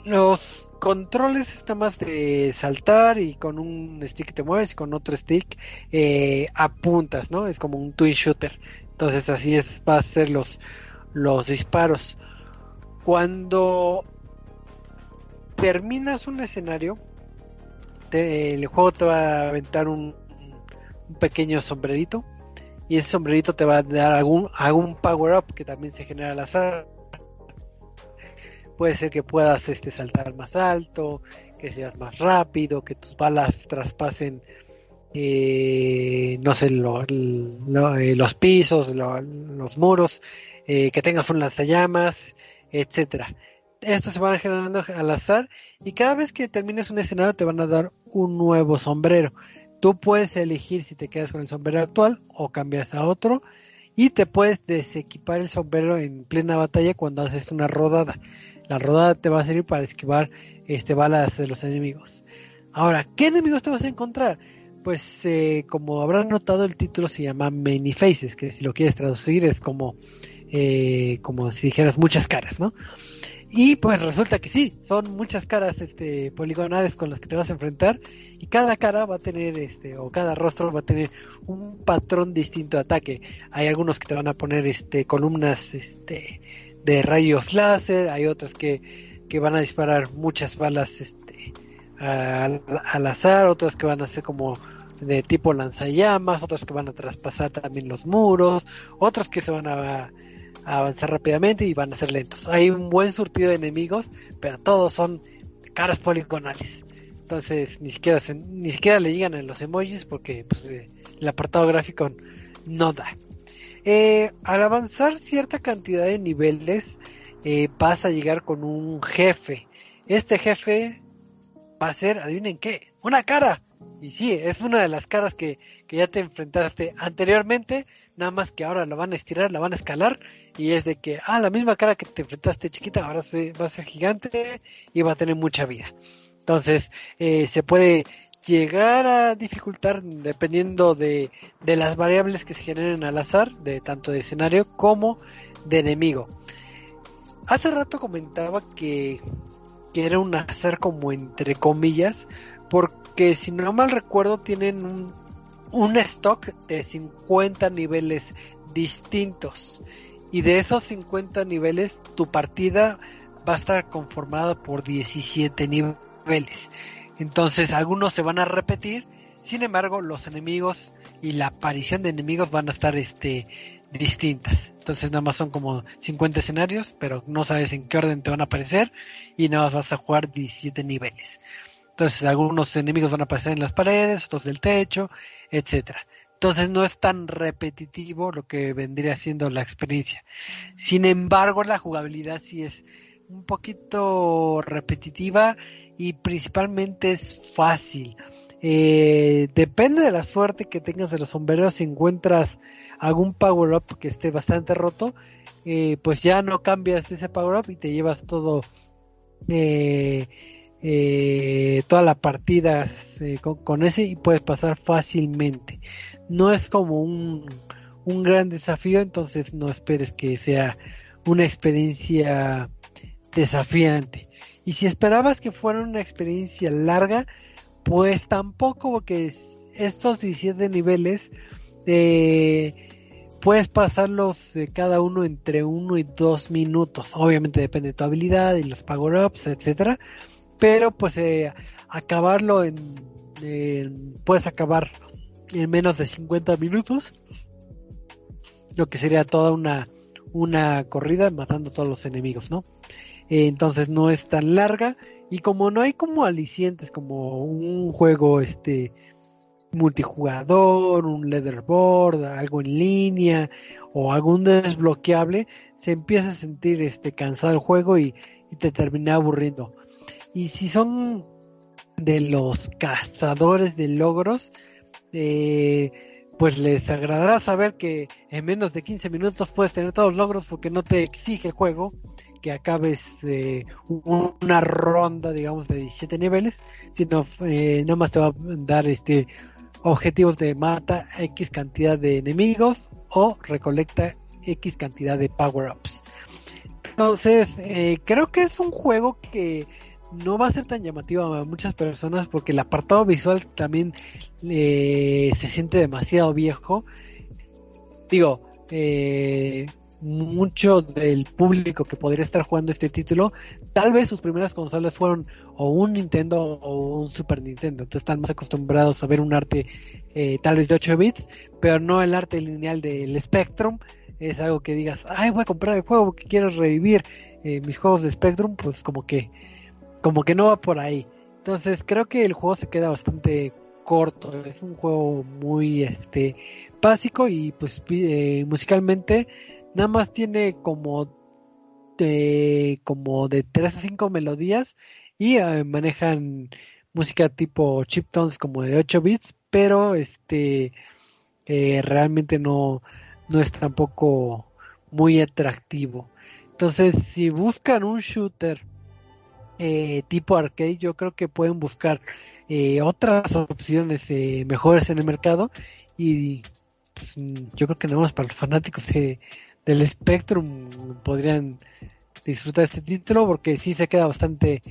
los controles están más de saltar y con un stick te mueves y con otro stick eh, apuntas, ¿no? Es como un twin shooter. Entonces así es, va a ser los... los disparos. Cuando terminas un escenario, te, el juego te va a aventar un, un pequeño sombrerito, y ese sombrerito te va a dar algún, algún power up que también se genera al azar. Puede ser que puedas este, saltar más alto, que seas más rápido, que tus balas traspasen eh, no sé lo, lo, eh, los pisos, lo, los muros. Eh, que tengas un lanzallamas, etcétera. Estos se van generando al azar y cada vez que termines un escenario te van a dar un nuevo sombrero. Tú puedes elegir si te quedas con el sombrero actual o cambias a otro, y te puedes desequipar el sombrero en plena batalla cuando haces una rodada. La rodada te va a servir para esquivar este, balas de los enemigos. Ahora, ¿qué enemigos te vas a encontrar? Pues eh, como habrán notado, el título se llama Many Faces, que si lo quieres traducir es como... Eh, como si dijeras muchas caras, ¿no? Y pues resulta que sí, son muchas caras este, poligonales con las que te vas a enfrentar, y cada cara va a tener este, o cada rostro va a tener un patrón distinto de ataque. Hay algunos que te van a poner este, columnas este, de rayos láser, hay otros que, que van a disparar muchas balas este, al, al azar, otros que van a ser como de tipo lanzallamas, otros que van a traspasar también los muros, otros que se van a avanzar rápidamente y van a ser lentos. Hay un buen surtido de enemigos, pero todos son caras poligonales. Entonces ni siquiera se, ni siquiera le llegan a los emojis porque pues, eh, el apartado gráfico no da. Eh, al avanzar cierta cantidad de niveles eh, vas a llegar con un jefe. Este jefe va a ser, adivinen qué, una cara. Y sí, es una de las caras que, que ya te enfrentaste anteriormente, nada más que ahora la van a estirar, la van a escalar, y es de que, ah, la misma cara que te enfrentaste chiquita, ahora se, va a ser gigante y va a tener mucha vida. Entonces, eh, se puede llegar a dificultar dependiendo de, de las variables que se generen al azar, de tanto de escenario como de enemigo. Hace rato comentaba que, que era un azar como entre comillas, porque si no mal recuerdo tienen un, un stock de cincuenta niveles distintos, y de esos cincuenta niveles tu partida va a estar conformada por diecisiete niveles. Entonces algunos se van a repetir, sin embargo los enemigos y la aparición de enemigos van a estar este distintas. Entonces nada más son como cincuenta escenarios, pero no sabes en qué orden te van a aparecer y nada más vas a jugar diecisiete niveles. Entonces algunos enemigos van a aparecer en las paredes, otros del techo, etcétera. Entonces no es tan repetitivo lo que vendría siendo la experiencia. Sin embargo, la jugabilidad sí es un poquito repetitiva y principalmente es fácil. Eh, depende de la suerte que tengas de los sombreros. Si encuentras algún power up que esté bastante roto, eh, pues ya no cambias ese power up y te llevas todo eh, eh, toda la partida eh, con, con ese, y puedes pasar fácilmente. No es como un, un gran desafío, entonces no esperes que sea una experiencia desafiante. Y si esperabas que fuera una experiencia larga, pues tampoco, porque estos diecisiete niveles eh, puedes pasarlos eh, cada uno entre uno y dos minutos. Obviamente depende de tu habilidad y los power-ups, etcétera. Pero pues eh, acabarlo en, eh, puedes acabar en menos de cincuenta minutos, lo que sería toda una, una corrida matando a todos los enemigos, ¿no? Eh, entonces no es tan larga. Y como no hay como alicientes, como un juego este multijugador, un leaderboard, algo en línea o algún desbloqueable, se empieza a sentir este cansado el juego y, y te termina aburriendo. Y si son de los cazadores de logros, eh, pues les agradará saber que en menos de quince minutos puedes tener todos los logros, porque no te exige el juego que acabes eh, una ronda, digamos, de diecisiete niveles, sino eh, nada más te va a dar este objetivos de mata X cantidad de enemigos o recolecta X cantidad de power-ups. Entonces, eh, creo que es un juego que no va a ser tan llamativo a muchas personas, porque el apartado visual también eh, se siente demasiado viejo. Digo, eh... mucho del público que podría estar jugando este título, tal vez sus primeras consolas fueron o un Nintendo o un Super Nintendo, entonces están más acostumbrados a ver un arte eh, tal vez de ocho bits, pero no el arte lineal del Spectrum. Es algo que digas, ay, voy a comprar el juego que quiero revivir eh, mis juegos de Spectrum, pues como que como que no va por ahí. Entonces creo que el juego se queda bastante corto, es un juego muy este básico, y pues eh, musicalmente nada más tiene como de, como de tres a cinco melodías, y eh, manejan música tipo chiptunes como de ocho bits, pero este eh, realmente no, no es tampoco muy atractivo. Entonces, si buscan un shooter eh, tipo arcade, yo creo que pueden buscar eh, otras opciones eh, mejores en el mercado, y pues, yo creo que nada más para los fanáticos de eh, del Spectrum podrían disfrutar este título, porque sí se queda bastante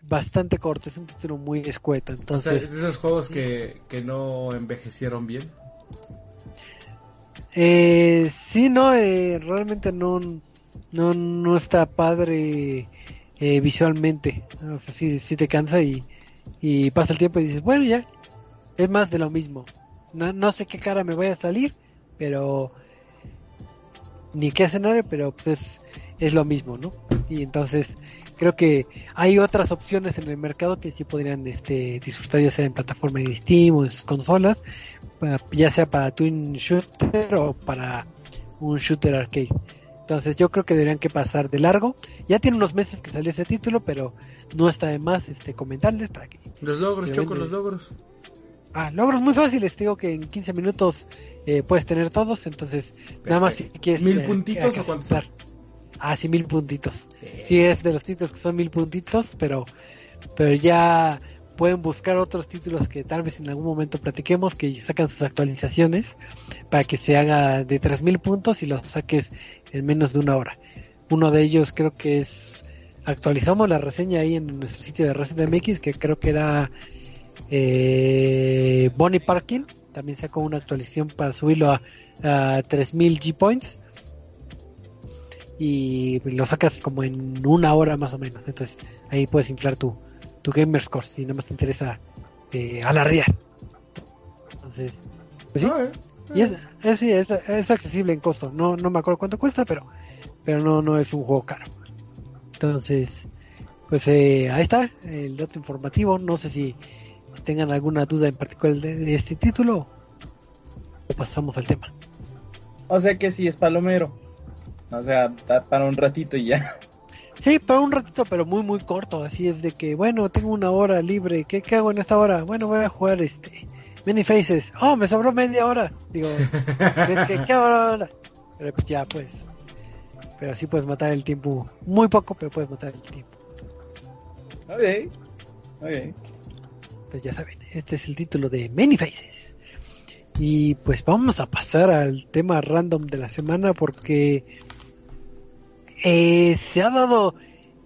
bastante corto, es un título muy escueto. Entonces, o sea, ¿es de esos juegos que, que no envejecieron bien? Eh, sí, no, eh, realmente no, no no está padre eh, visualmente. O sea, sí, sí te cansa y, y pasa el tiempo y dices, bueno, ya, es más de lo mismo. No, no sé qué cara me voy a salir, pero... ni qué escenario, pero pues es, es lo mismo, ¿no? Y entonces creo que hay otras opciones en el mercado que sí podrían este, disfrutar, ya sea en plataforma de Steam o en sus consolas, ya sea para Twin Shooter o para un Shooter Arcade. Entonces yo creo que deberían que pasar de largo. Ya tiene unos meses que salió ese título, pero no está de más este, comentarles para que... Los logros, Choco, los logros. Ah, logros muy fáciles, te digo que en quince minutos eh, puedes tener todos, entonces perfecto. Nada más si quieres... ¿Mil eh, puntitos o cuántos? Ah, sí, mil puntitos. Yes. Sí, es de los títulos que son mil puntitos, pero pero ya pueden buscar otros títulos que tal vez en algún momento platiquemos, que sacan sus actualizaciones para que se haga de tres mil puntos y los saques en menos de una hora. Uno de ellos creo que es... actualizamos la reseña ahí en nuestro sitio de Terraced de M X, que creo que era... Eh, Bonnie Parkin también sacó una actualización para subirlo a uh, tres mil G-Points y lo sacas como en una hora más o menos. Entonces ahí puedes inflar tu, tu gamer score si nada más te interesa eh, alardear. Entonces, pues sí. Ah, eh, eh. Y es, es, es, es accesible en costo. No, no me acuerdo cuánto cuesta, pero pero no, no es un juego caro. Entonces, pues eh, ahí está el dato informativo. No sé si tengan alguna duda en particular de, de este título o pasamos al tema. O sea que sí, es palomero. O sea, para un ratito y ya. Sí, para un ratito, pero muy muy corto. Así es de que, bueno, tengo una hora libre. ¿Qué, qué hago en esta hora? Bueno, voy a jugar este... Many Faces. Oh, me sobró media hora. Digo, ¿qué, qué hora, hora? Pero pues ya, pues. Pero sí puedes matar el tiempo. Muy poco, pero puedes matar el tiempo. Ok. Ok. Entonces ya saben, este es el título de Many Faces. Y pues vamos a pasar al tema random de la semana porque eh, se ha dado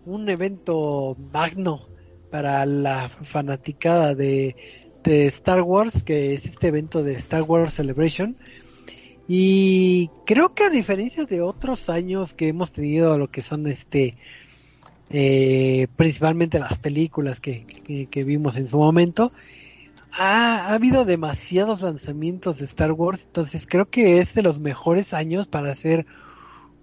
un evento magno para la fanaticada de... de Star Wars, que es este evento de Star Wars Celebration, y creo que a diferencia de otros años que hemos tenido lo que son este eh, principalmente las películas que, que, que vimos en su momento, ha, ha habido demasiados lanzamientos de Star Wars, entonces creo que es de los mejores años para ser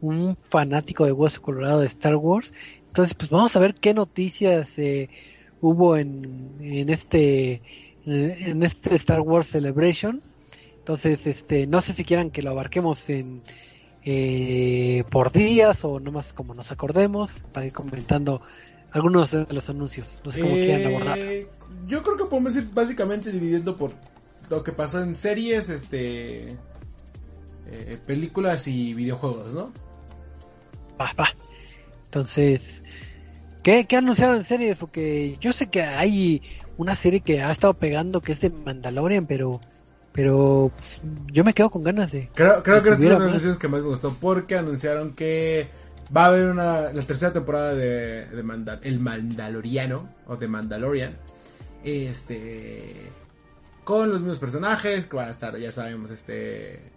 un fanático de hueso colorado de Star Wars. Entonces pues vamos a ver qué noticias eh, hubo en, en este en este Star Wars Celebration. Entonces este no sé si quieran que lo abarquemos en eh, por días o nomás como nos acordemos para ir comentando algunos de los anuncios, no sé cómo eh, quieran abordar. Yo creo que podemos ir básicamente dividiendo por lo que pasó en series, este eh, películas y videojuegos, ¿no? Va, va. Entonces, ¿qué, qué anunciaron en series? Porque yo sé que hay una serie que ha estado pegando, que es de Mandalorian, pero pero pues, yo me quedo con ganas de... Creo, creo que, que es una de las noticias que más me gustó, porque anunciaron que va a haber una la tercera temporada de, de Mandal- El Mandaloriano, o de Mandalorian, este con los mismos personajes, que van a estar, ya sabemos, este...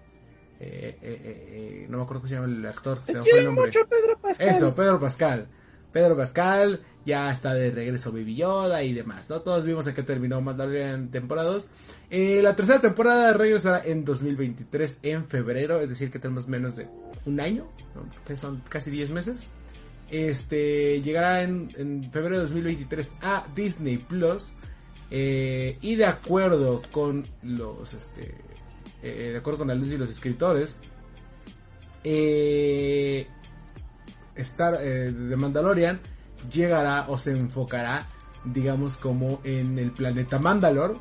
Eh, eh, eh, no me acuerdo cómo se llama el actor, se me fue el nombre. Mucho Pedro Pascal. Eso, Pedro Pascal. Pedro Pascal, ya está de regreso Baby Yoda y demás, ¿no? Todos vimos a qué terminó Mandalorian temporadas. Eh, la tercera temporada regresará en dos mil veintitrés, en febrero, es decir que tenemos menos de un año, ¿no? Son casi diez meses. Este, llegará en, en febrero de dos mil veintitrés a Disney Plus, eh, y de acuerdo con los, este, eh, de acuerdo con la luz y los escritores, eh... Star, eh, de Mandalorian llegará o se enfocará, digamos, como en el planeta Mandalor,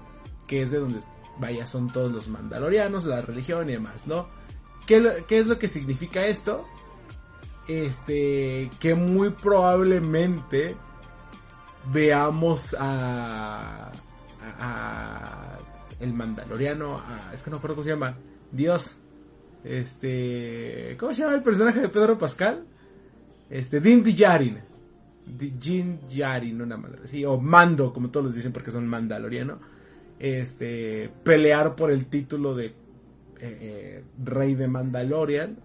que es de donde, vaya, son todos los mandalorianos, la religión y demás, ¿no? ¿Qué, lo, qué es lo que significa esto? Este, que muy probablemente veamos a, a, a el mandaloriano, a, es que no recuerdo cómo se llama, Dios, este, ¿cómo se llama el personaje de Pedro Pascal? Este, Din Djarin Din Djarin, una madre, sí, o Mando, como todos los dicen porque son mandaloriano, este, pelear por el título de eh, eh, Rey de Mandalorian,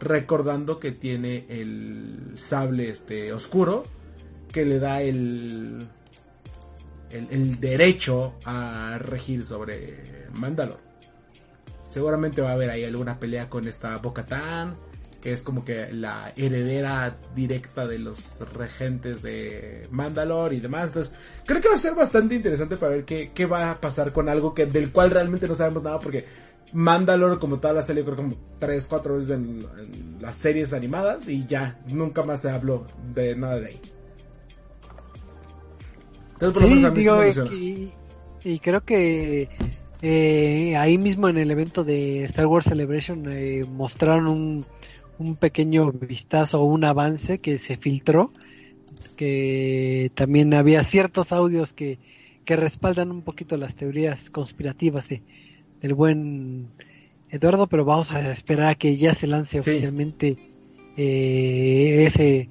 recordando que tiene el sable este oscuro, que le da el el, el derecho a regir sobre Mandalor. Seguramente va a haber ahí alguna pelea con esta Bo-Katan, que es como que la heredera directa de los regentes de Mandalore y demás. Entonces, creo que va a ser bastante interesante para ver qué, qué va a pasar con algo que del cual realmente no sabemos nada, porque Mandalore como tal ha salido creo como tres, cuatro veces en, en las series animadas y ya, nunca más te hablo de nada de ahí. Entonces, por lo menos a mí sí me emociona. Y, y creo que eh, ahí mismo en el evento de Star Wars Celebration eh, mostraron un un pequeño vistazo, un avance que se filtró, que también había ciertos audios que, que respaldan un poquito las teorías conspirativas de, del buen Eduardo, pero vamos a esperar a que ya se lance sí. oficialmente eh, ese,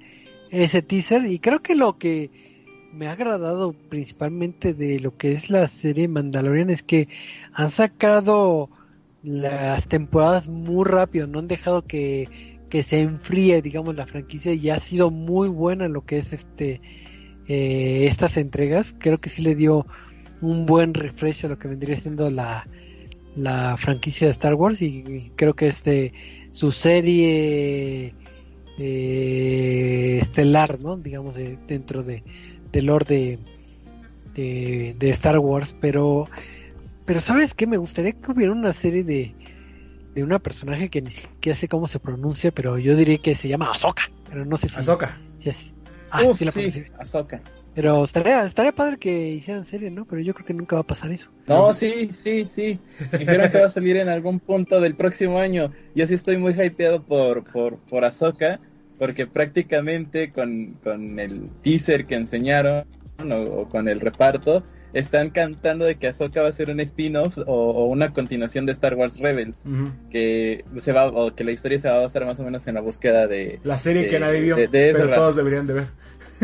ese teaser, y creo que lo que me ha agradado principalmente de lo que es la serie Mandalorian es que han sacado las temporadas muy rápido, no han dejado que, que se enfríe, digamos, la franquicia, y ha sido muy buena en lo que es este eh, estas entregas. Creo que sí le dio un buen refresh a lo que vendría siendo la, la franquicia de Star Wars, y creo que este su serie eh, estelar, ¿no? Digamos, de, dentro de del lore de, de, de Star Wars, pero Pero ¿sabes qué? Me gustaría que hubiera una serie de, de una personaje que ni siquiera sé cómo se pronuncia, pero yo diría que se llama Ahsoka, pero no sé si... Ahsoka. Si es, ah, Uf, sí, la sí, Ahsoka. Pero estaría, estaría padre que hicieran serie, ¿no? Pero yo creo que nunca va a pasar eso. No, sí, sí, sí. Dijeron que va a salir en algún punto del próximo año. Yo sí estoy muy hypeado por, por, por Ahsoka, porque prácticamente con, con el teaser que enseñaron, o, o con el reparto, están cantando de que Ahsoka va a ser un spin-off o, o una continuación de Star Wars Rebels, uh-huh. que se va o que la historia se va a basar más o menos en la búsqueda de la serie de, que nadie vio, de, de pero todos deberían de ver.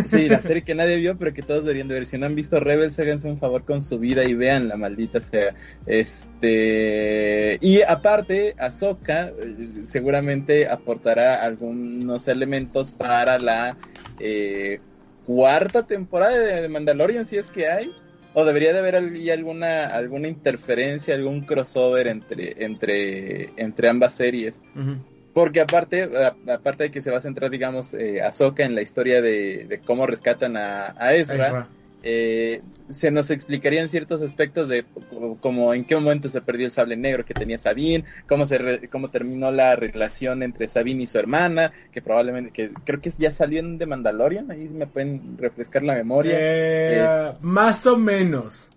Sí, la serie que nadie vio, pero que todos deberían de ver. Si no han visto Rebels, háganse un favor con su vida y vean la maldita sea. Este y aparte, Ahsoka seguramente aportará algunos elementos para la eh, cuarta temporada de Mandalorian, si es que hay. O debería de haber alguna alguna interferencia, algún crossover entre entre entre ambas series. Uh-huh. Porque aparte a, aparte de que se va a centrar, digamos, eh, Ahsoka en la historia de, de cómo rescatan a, a Ezra, Ezra. Eh, se nos explicarían ciertos aspectos de como en qué momento se perdió el sable negro que tenía Sabine, cómo se re, cómo terminó la relación entre Sabine y su hermana, que probablemente que creo que ya salieron de Mandalorian, ahí me pueden refrescar la memoria. Eh, eh, más o menos.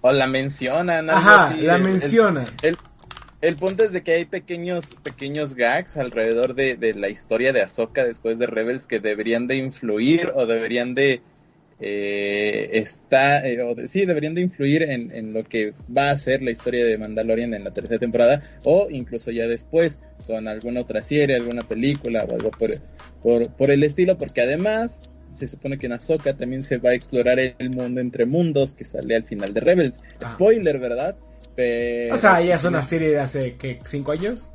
O la mencionan. Ajá, así, la el, mencionan. El, el, El punto es de que hay pequeños pequeños gags alrededor de, de la historia de Ahsoka después de Rebels que deberían de influir o deberían de eh, está eh, o de, sí deberían de influir en, en lo que va a ser la historia de Mandalorian en la tercera temporada o incluso ya después con alguna otra serie, alguna película o algo por por, por el estilo, porque además se supone que en Ahsoka también se va a explorar el mundo entre mundos que sale al final de Rebels. Ah. Spoiler, ¿verdad? Pero, o sea, ya es una serie de hace, ¿qué? ¿Cinco años?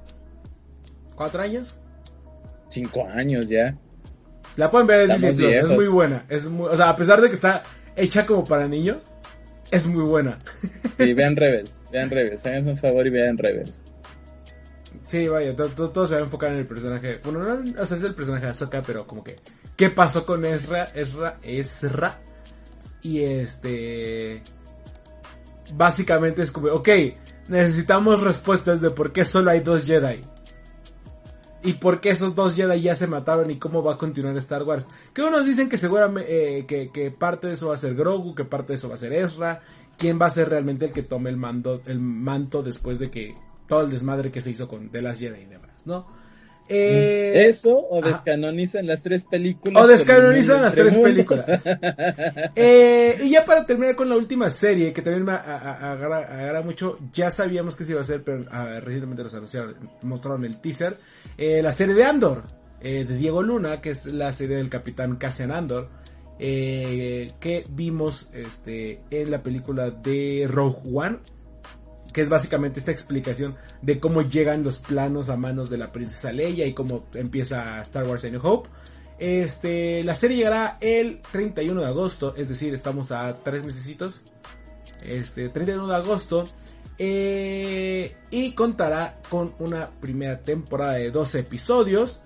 ¿Cuatro años? Cinco años ya. La pueden ver en Disney Plus, es muy buena. Es muy, o sea, a pesar de que está hecha como para niños, es muy buena. Sí, vean Rebels, vean Rebels, háganse un favor y vean Rebels. Sí, vaya, todo, todo, todo se va a enfocar en el personaje. Bueno, no, o sea, es el personaje de Ahsoka, pero como que, ¿qué pasó con Ezra? Ezra, Ezra. Y este... básicamente es como, ok, necesitamos respuestas de por qué solo hay dos Jedi. Y por qué esos dos Jedi ya se mataron y cómo va a continuar Star Wars. Que unos dicen que seguramente, eh, que, que parte de eso va a ser Grogu, que parte de eso va a ser Ezra. ¿Quién va a ser realmente el que tome el, mando, el manto después de que todo el desmadre que se hizo con The Last Jedi y demás, ¿no? Eh, eso o descanonizan ah, las tres películas o descanonizan las tres películas eh, y ya para terminar con la última serie que también me agarra mucho, ya sabíamos que se iba a hacer, pero ah, recientemente nos anunciaron, mostraron el teaser, eh, la serie de Andor, eh, de Diego Luna, que es la serie del Capitán Cassian Andor, eh, que vimos este en la película de Rogue One, que es básicamente esta explicación de cómo llegan los planos a manos de la princesa Leia y cómo empieza Star Wars A New Hope. Este, la serie llegará el treinta y uno de agosto, es decir, estamos a tres mesecitos. Este, treinta y uno de agosto, eh, y contará con una primera temporada de doce episodios,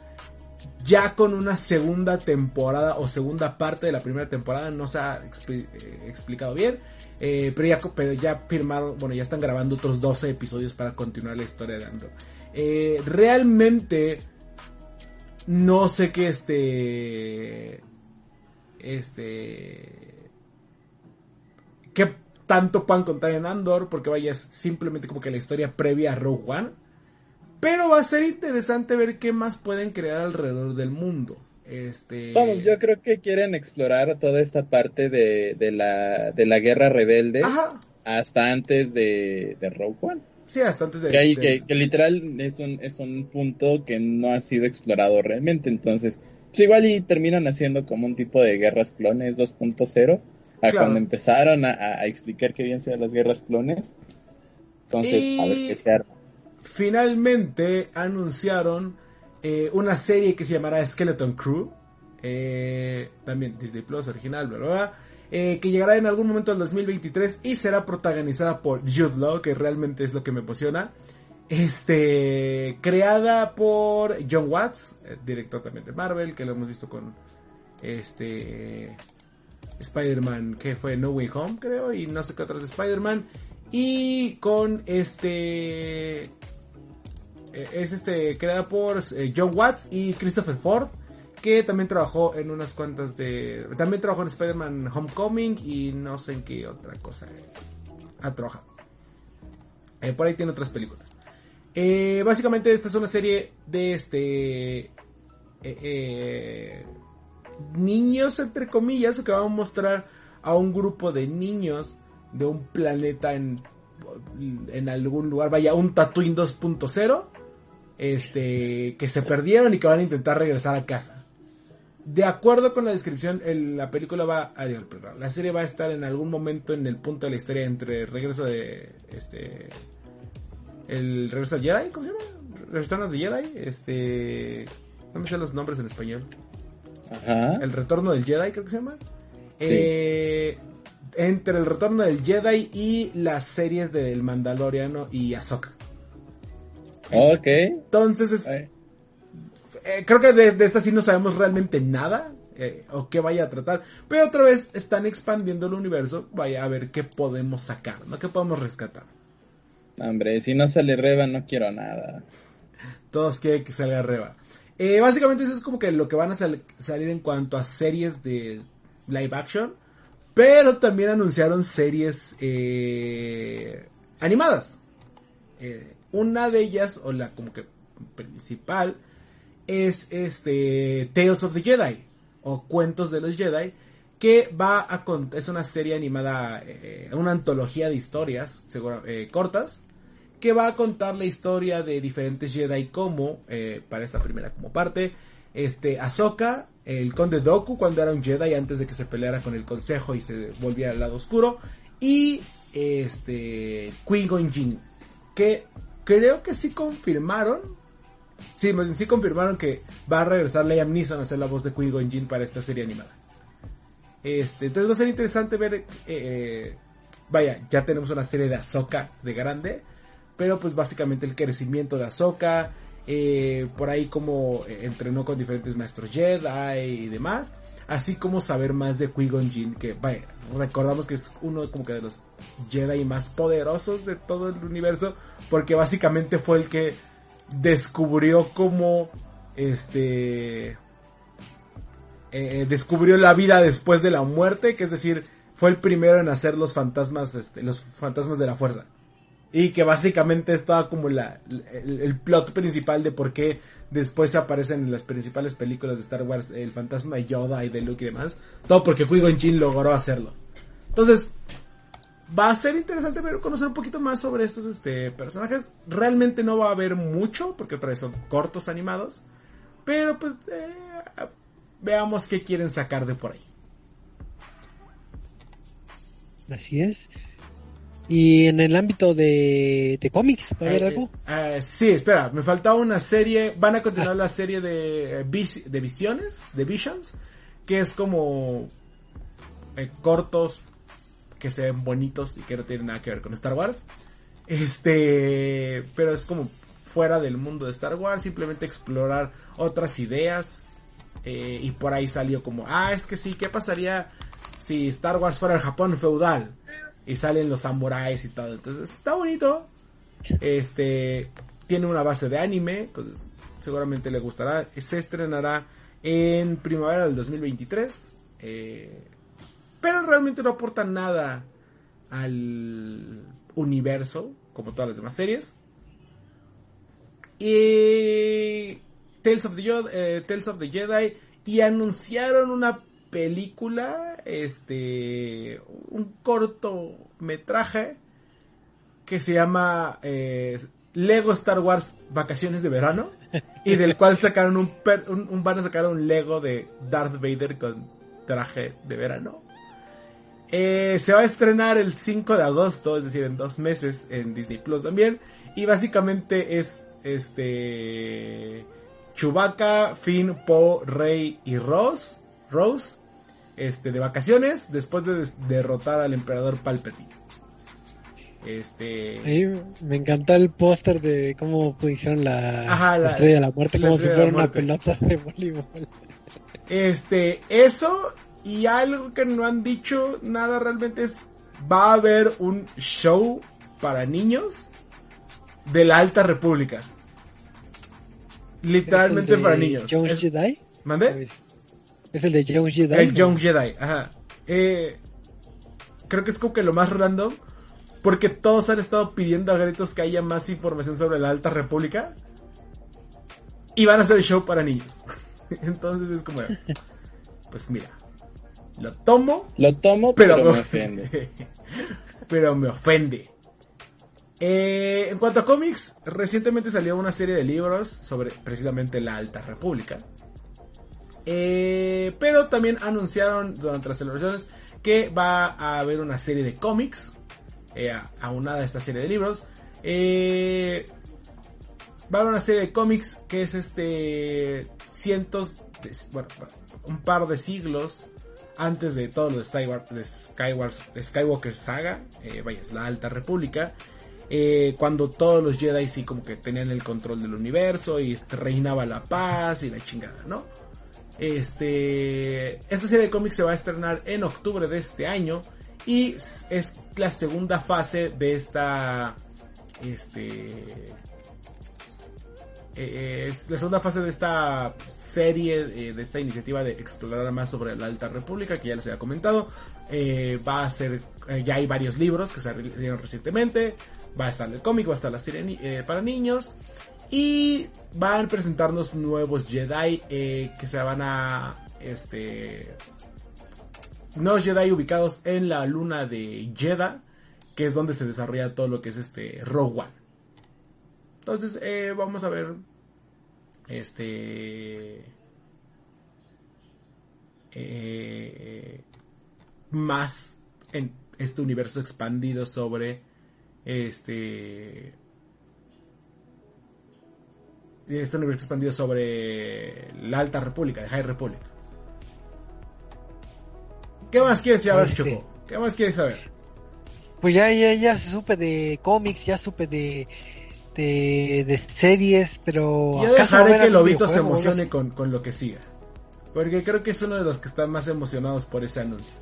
ya con una segunda temporada o segunda parte de la primera temporada, no se ha expli- explicado bien. Eh, pero, ya, pero ya firmaron, bueno, ya están grabando otros doce episodios para continuar la historia de Andor. Eh, realmente no sé qué este este qué tanto puedan contar en Andor, porque vaya, es simplemente como que la historia previa a Rogue One, pero va a ser interesante ver qué más pueden crear alrededor del mundo. Este... Vamos, yo creo que quieren explorar toda esta parte de, de, la, de la guerra rebelde. Ajá. Hasta antes de, de Rogue One. Sí, hasta antes de... Que, hay, de... que, que literal es un, es un punto que no ha sido explorado realmente, entonces pues igual y terminan haciendo como un tipo de guerras clones dos punto cero, a claro. Cuando empezaron a, a explicar qué bien sean las guerras clones. Entonces, y a ver qué se arma. Finalmente anunciaron eh, una serie que se llamará Skeleton Crew. Eh, también Disney Plus original, bla, bla, bla. Eh, que llegará en algún momento del dos mil veintitrés y será protagonizada por Jude Law, que realmente es lo que me emociona. Este, creada por John Watts, director también de Marvel, que lo hemos visto con este Spider-Man, que fue No Way Home, creo, y no sé qué otras de Spider-Man, y con este, es este, creada por John Watts y Christopher Ford, que también trabajó en unas cuantas de, también trabajó en Spider-Man Homecoming y no sé en qué otra cosa ha trabajado. Eh, por ahí tiene otras películas. Eh, básicamente esta es una serie de este eh, eh, niños entre comillas, que va a mostrar a un grupo de niños de un planeta en, en algún lugar, vaya, un Tatooine dos punto cero, este, que se perdieron y que van a intentar regresar a casa. De acuerdo con la descripción, el, la película va a, la serie va a estar en algún momento en el punto de la historia entre el regreso de este, el regreso de Jedi, ¿cómo se llama? Return of the Jedi, este, no me sé los nombres en español. Ajá. El retorno del Jedi, creo que se llama. Sí. Eh, entre el retorno del Jedi y las series del Mandaloriano y Ahsoka. Ok. Entonces es, eh, creo que de, de esta sí no sabemos realmente nada, eh, o qué vaya a tratar, pero otra vez están expandiendo el universo. Vaya, a ver qué podemos sacar, ¿no? ¿Qué podemos rescatar? Hombre, si no sale Reva no quiero nada. Todos quieren que salga Reva. Eh, básicamente eso es como que lo que van a sal- salir en cuanto a series de live action. Pero también anunciaron series eh, animadas. Eh, una de ellas, o la como que principal, es este Tales of the Jedi, o Cuentos de los Jedi, que va a cont- es una serie animada, eh, una antología de historias segura, eh, cortas, que va a contar la historia de diferentes Jedi, como eh, para esta primera como parte, este Ahsoka, el Conde Dooku cuando era un Jedi antes de que se peleara con el Consejo y se volviera al lado oscuro, y este Qui-Gon Jinn, que creo que sí confirmaron, sí, sí confirmaron que va a regresar Liam Neeson a hacer la voz de Qui-Gon Jinn para esta serie animada. Este, entonces va a ser interesante ver, eh, vaya, ya tenemos una serie de Ahsoka de grande, pero pues básicamente el crecimiento de Ahsoka, eh, por ahí como entrenó con diferentes maestros Jedi y demás, así como saber más de Qui-Gon Jinn, que vaya, recordamos que es uno como que de los Jedi más poderosos de todo el universo, porque básicamente fue el que descubrió cómo, este, eh, descubrió la vida después de la muerte, que es decir, fue el primero en hacer los fantasmas, este, los fantasmas de la fuerza. Y que básicamente estaba como la, el, el plot principal de por qué después se aparecen en las principales películas de Star Wars el fantasma de Yoda y de Luke y demás. Todo porque Qui-Gon Jinn logró hacerlo. Entonces, va a ser interesante ver, conocer un poquito más sobre estos este, personajes. Realmente no va a haber mucho, porque otra vez son cortos animados. Pero pues, eh, veamos qué quieren sacar de por ahí. Así es. Y en el ámbito de, de cómics, ¿va a haber eh, algo? Eh, eh, sí, espera, me faltaba una serie. Van a continuar ah. la serie de, de Visiones, de Visions, que es como eh, cortos que se ven bonitos y que no tienen nada que ver con Star Wars. Este, pero es como fuera del mundo de Star Wars, simplemente explorar otras ideas. Eh, y por ahí salió como, ah, es que sí, ¿qué pasaría si Star Wars fuera el Japón feudal? Y salen los samuráis y todo. Entonces está bonito. Este, tiene una base de anime, entonces seguramente le gustará. Se estrenará en primavera del dos mil veintitrés. Eh, pero realmente no aporta nada al universo, como todas las demás series. Y Tales of the, eh, Tales of the Jedi. Y anunciaron una película, este, un cortometraje que se llama eh, Lego Star Wars Vacaciones de Verano, y del cual sacaron un, per, un, un van a sacar un Lego de Darth Vader con traje de verano. Eh, se va a estrenar el cinco de agosto, es decir, en dos meses, en Disney Plus también. Y básicamente es este Chewbacca, Finn, Poe, Rey y Rose, Rose este, de vacaciones después de des- derrotar al emperador Palpatine. Este... Sí, me encantó el póster de cómo pusieron la, Ajá, la estrella de la muerte, la como si fuera una pelota de voleibol. Este, eso y algo que no han dicho nada realmente es, va a haber un show para niños de la Alta República. Literalmente para niños. ¿Young es... Jedi? ¿Mandé? ¿Es el de Young Jedi? El ¿no? Young Jedi, ajá. Eh, creo que es como que lo más random, porque todos han estado pidiendo a gritos que haya más información sobre la Alta República. Y van a hacer el show para niños. Entonces es como... Pues mira, lo tomo... Lo tomo, pero, pero me ofende. ofende. Pero me ofende. Eh, en cuanto a cómics, recientemente salió una serie de libros sobre precisamente la Alta República. Eh, pero también anunciaron durante las celebraciones que va a haber una serie de cómics... Eh, aunada a esta serie de libros, eh, va a haber una serie de cómics que es este cientos de, bueno, un par de siglos antes de todo lo de Skyward, de Skyward, Skywalker Saga, eh, vaya, es la Alta República, eh, cuando todos los Jedi sí como que tenían el control del universo y reinaba la paz y la chingada, ¿no? Este, esta serie de cómics se va a estrenar en octubre de este año. Y es la segunda fase de esta... Este... Eh, es la segunda fase de esta serie, eh, de esta iniciativa de explorar más sobre la Alta República, que ya les había comentado. Eh, va a ser... Eh, ya hay varios libros que salieron recientemente. Va a estar el cómic, va a estar la serie ni- eh, para niños. Y van a presentarnos nuevos Jedi eh, que se van a... Este... No Jedi ubicados en la luna de Jedha, que es donde se desarrolla todo lo que es este Rogue One. Entonces, eh, vamos a ver. Este. Eh, más en este universo expandido sobre. Este. Este universo expandido sobre la Alta República, de High Republic. ¿Qué más quieres saber, este, Choco? ¿Qué más quieres saber? Pues ya, ya, ya supe de cómics, ya supe de de, de series, pero... Yo dejaré que Lobito se emocione con, con lo que siga. Porque creo que es uno de los que están más emocionados por ese anuncio.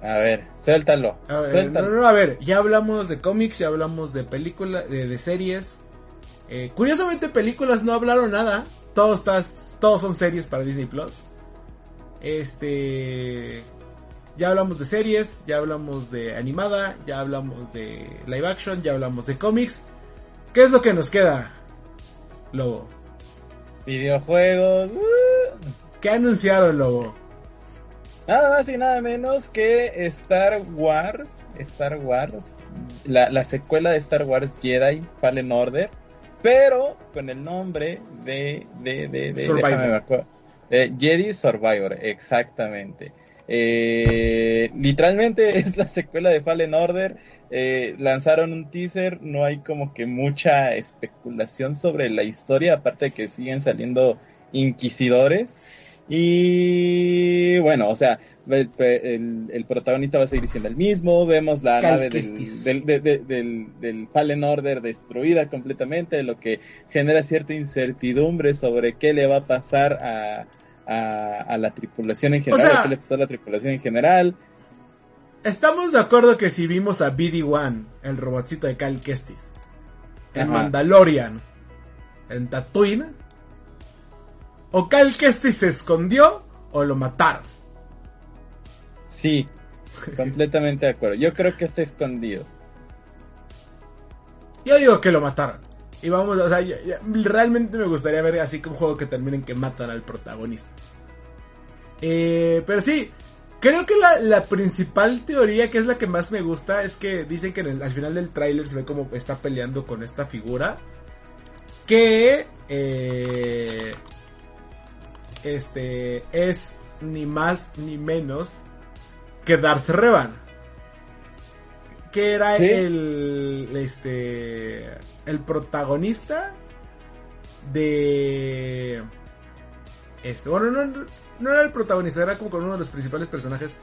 A ver, suéltalo. A ver, suéltalo. No, no, a ver, ya hablamos de cómics, ya hablamos de películas, de, de series. Eh, curiosamente, películas no hablaron nada. Todos, estás, todos son series para Disney Plus. Este... Ya hablamos de series, ya hablamos de animada, ya hablamos de live action, ya hablamos de cómics. ¿Qué es lo que nos queda, Lobo? Videojuegos. ¿Qué anunciaron, Lobo? Nada más y nada menos que Star Wars, Star Wars, la, la secuela de Star Wars Jedi Fallen Order, pero con el nombre de... de, de, de Survivor. Eh, Jedi Survivor, exactamente. Eh, literalmente es la secuela de Fallen Order. Eh, lanzaron un teaser, no hay como que mucha especulación sobre la historia, aparte de que siguen saliendo inquisidores. Y bueno, o sea, el, el, el protagonista va a seguir siendo el mismo. Vemos la nave del, del, del, del, del, del Fallen Order destruida completamente, lo que genera cierta incertidumbre sobre qué le va a pasar a... A, a la tripulación en general, o sea, a qué le pasó a la tripulación en general. Estamos de acuerdo que si vimos a B D uno, el robotcito de Cal Kestis, en Ajá. Mandalorian, en Tatooine, o Cal Kestis se escondió o lo mataron. Sí, completamente de acuerdo. Yo creo que está escondido. Yo digo que lo mataron. Y vamos, o sea, ya, ya, realmente me gustaría ver así que un juego que termine en que matan al protagonista. Eh, pero sí, creo que la, la principal teoría, que es la que más me gusta, es que dicen que en el, al final del tráiler se ve como está peleando con esta figura. Que eh, este es ni más ni menos que Darth Revan, que era ¿sí? el este el protagonista de este, bueno, no, no era el protagonista, era como con uno de los principales personajes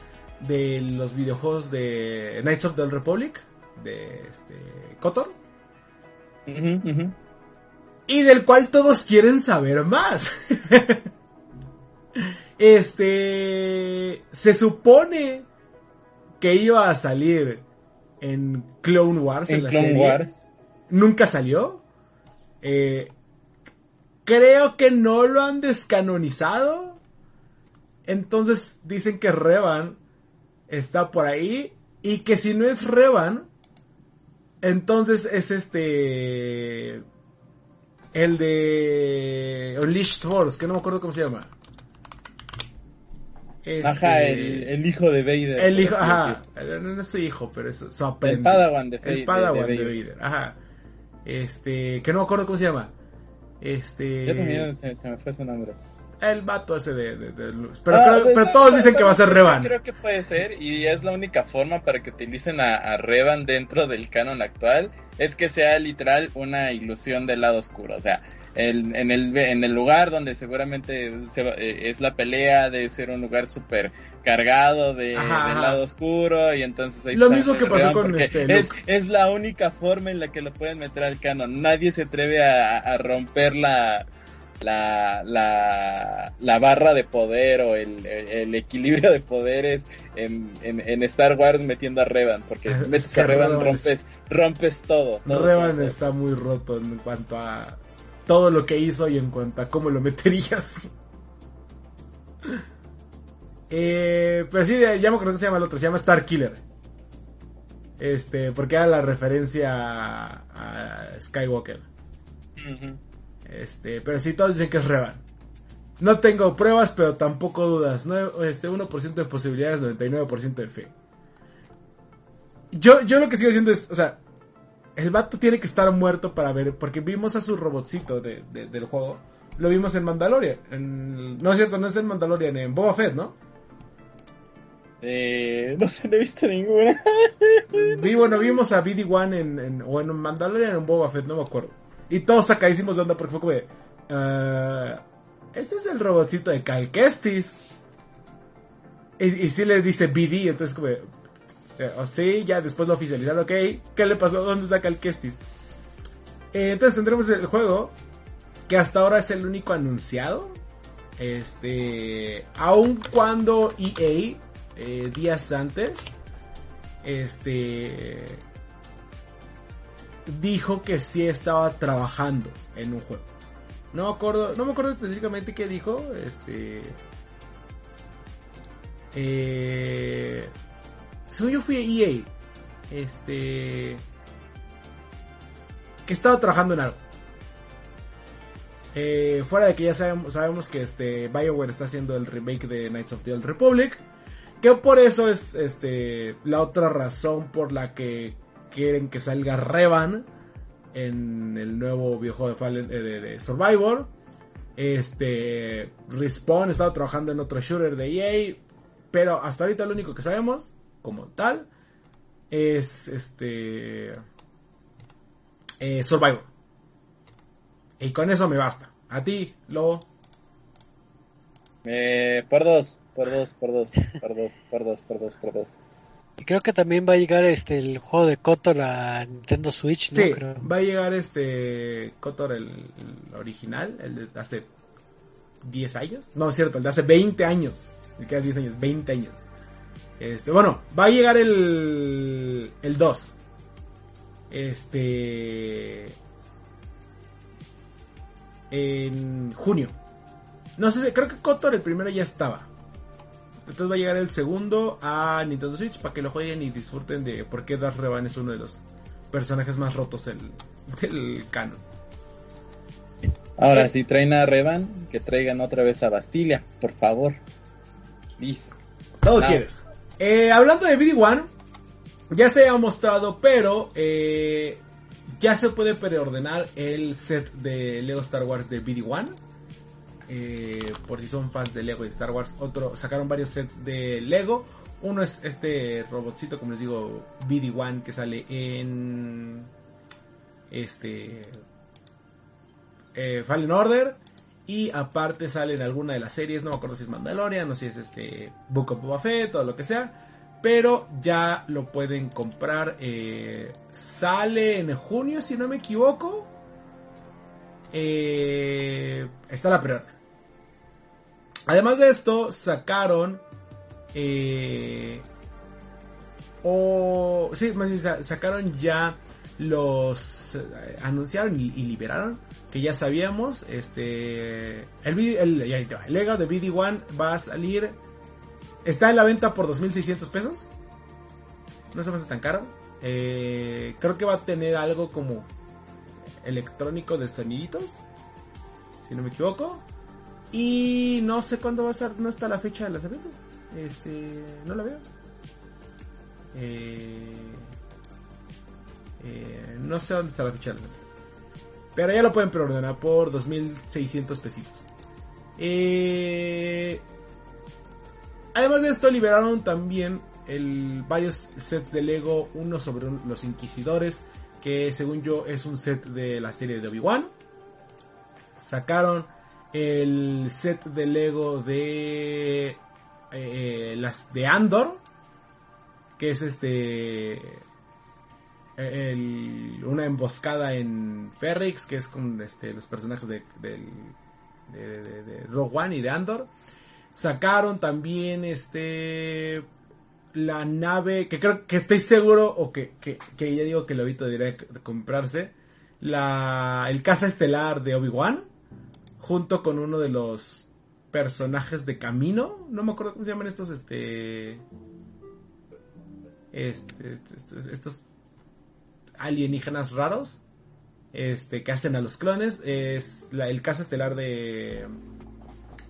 de los videojuegos de Knights of the Old Republic, de este KOTOR. Uh-huh, uh-huh. Y del cual todos quieren saber más. Este... Se supone que iba a salir en Clone Wars, en, en la Clone serie. Wars. Nunca salió. Eh, creo que no lo han descanonizado. Entonces dicen que Revan está por ahí. Y que si no es Revan, entonces es este... el de Unleashed Force, que no me acuerdo cómo se llama. Este... Ajá, el, el hijo de Vader. El hijo, ajá, no, no es su hijo, pero es su aprendiz. El Padawan de, el Padawan de, de, de Vader. Vader. Ajá, este, que no me acuerdo cómo se llama. Este... Yo también se, se me fue su nombre. El vato ese de... de, de luz. Pero, ah, creo, pues, pero todos no, dicen no, que va a ser Revan. Creo que puede ser, y es la única forma para que utilicen a, a Revan dentro del canon actual, es que sea literal una ilusión del lado oscuro. O sea, el, en, el, en el lugar donde seguramente se, eh, es la pelea de ser un lugar súper cargado de, ajá, del lado oscuro, y entonces ahí lo mismo que Revan pasó con este es, es la única forma en la que lo pueden meter al canon. Nadie se atreve a, a romper la... La, la la barra de poder o el, el, el equilibrio de poderes en, en, en Star Wars metiendo a Revan, porque ves que Revan rompes es, rompes todo, todo Revan todo. Está muy roto en cuanto a todo lo que hizo y en cuanto a cómo lo meterías. eh, pero sí, ya me acuerdo que se llama el otro, se llama Starkiller, este, porque era la referencia a, a Skywalker. Uh-huh. Este, pero si sí, todos dicen que es Revan. No tengo pruebas, pero tampoco dudas. No, este, uno por ciento de posibilidades, noventa y nueve por ciento de fe. Yo, yo lo que sigo diciendo es, o sea, el vato tiene que estar muerto para ver, porque vimos a su robotcito de, de, del juego. Lo vimos en Mandalorian. En, no es cierto, no es en Mandalorian, en Boba Fett, ¿no? Eh, no sé, no he visto ninguna. Y bueno, vimos a V D uno en, en, o en Mandalorian o en Boba Fett, no me acuerdo. Y todos sacadísimos de onda porque fue como de... Uh, ese es el robotcito de Cal Kestis. Y, y sí le dice B D, entonces como de... Oh, sí, ya después lo oficializaron, ok. ¿Qué le pasó? ¿Dónde está Cal Kestis? Eh, entonces tendremos el juego, que hasta ahora es el único anunciado. Este... Aun cuando E A, eh, días antes... Este... dijo que sí estaba trabajando en un juego. No me acuerdo, no me acuerdo específicamente qué dijo. Este. Eh, según yo fui a E A. Este. Que estaba trabajando en algo. Eh, fuera de que ya sabemos, sabemos que este BioWare está haciendo el remake de Knights of the Old Republic. Que por eso es este la otra razón por la que quieren que salga Revan en el nuevo viejo de, Fallen, de, de Survivor. Este Respawn estaba trabajando en otro shooter de E A, pero hasta ahorita lo único que sabemos como tal es este eh, Survivor, y con eso me basta. A ti, Lobo. eh, por dos, por dos, por dos, por dos, por dos, por dos, por dos. Creo que también va a llegar este el juego de KOTOR a Nintendo Switch, ¿no? Sí, creo. Va a llegar este KOTOR el, el original, el de hace diez años. No, es cierto, el de hace veinte años. El que hace diez años, veinte años. Este, bueno, va a llegar el el dos. Este en junio. No sé, creo que KOTOR el primero ya estaba. Entonces va a llegar el segundo a Nintendo Switch para que lo jueguen y disfruten de por qué Darth Revan es uno de los personajes más rotos del, del canon. Ahora, ¿eh? Si traen a Revan, que traigan otra vez a Bastilia, por favor. Liz. Todo no. Quieres. Eh, hablando de V D uno, ya se ha mostrado, pero eh, ya se puede preordenar el set de Lego Star Wars de V D uno. Eh, por si son fans de Lego y Star Wars, otro, sacaron varios sets de Lego. Uno es este robotcito, como les digo, B D uno, que sale en este eh, Fallen Order. Y aparte sale en alguna de las series, no me acuerdo si es Mandalorian o si es este Book of Boba Fett o lo que sea. Pero ya lo pueden comprar. Eh, sale en junio, si no me equivoco. Eh, está la pre-order. Además de esto, sacaron... Eh, o sí, más bien, sacaron ya los... Eh, anunciaron y, y liberaron, que ya sabíamos, este... El, el, el, el Lego de B D uno va a salir... Está en la venta por dos mil seiscientos pesos. No se me hace tan caro. Eh, creo que va a tener algo como... electrónico de soniditos, si no me equivoco. Y no sé cuándo va a ser, no está la fecha de lanzamiento. Este, no la veo. Eh, eh, no sé dónde está la fecha de lanzamiento. Pero ya lo pueden preordenar por dos mil seiscientos pesitos. Eh, además de esto, liberaron también el, varios sets de Lego. Uno sobre un, los Inquisidores, que según yo es un set de la serie de Obi-Wan. Sacaron el set de Lego de eh, las de Andor, que es este el, una emboscada en Ferrix, que es con este, los personajes de, de, de, de, de Rogue One y de Andor. Sacaron también este... la nave, que creo que estoy seguro, o que, que, que ya digo que lo evito de comprarse, la, el caza estelar de Obi-Wan, junto con uno de los personajes de camino, no me acuerdo cómo se llaman estos, este, este estos, estos alienígenas raros, este, que hacen a los clones. Es la, el caza estelar de...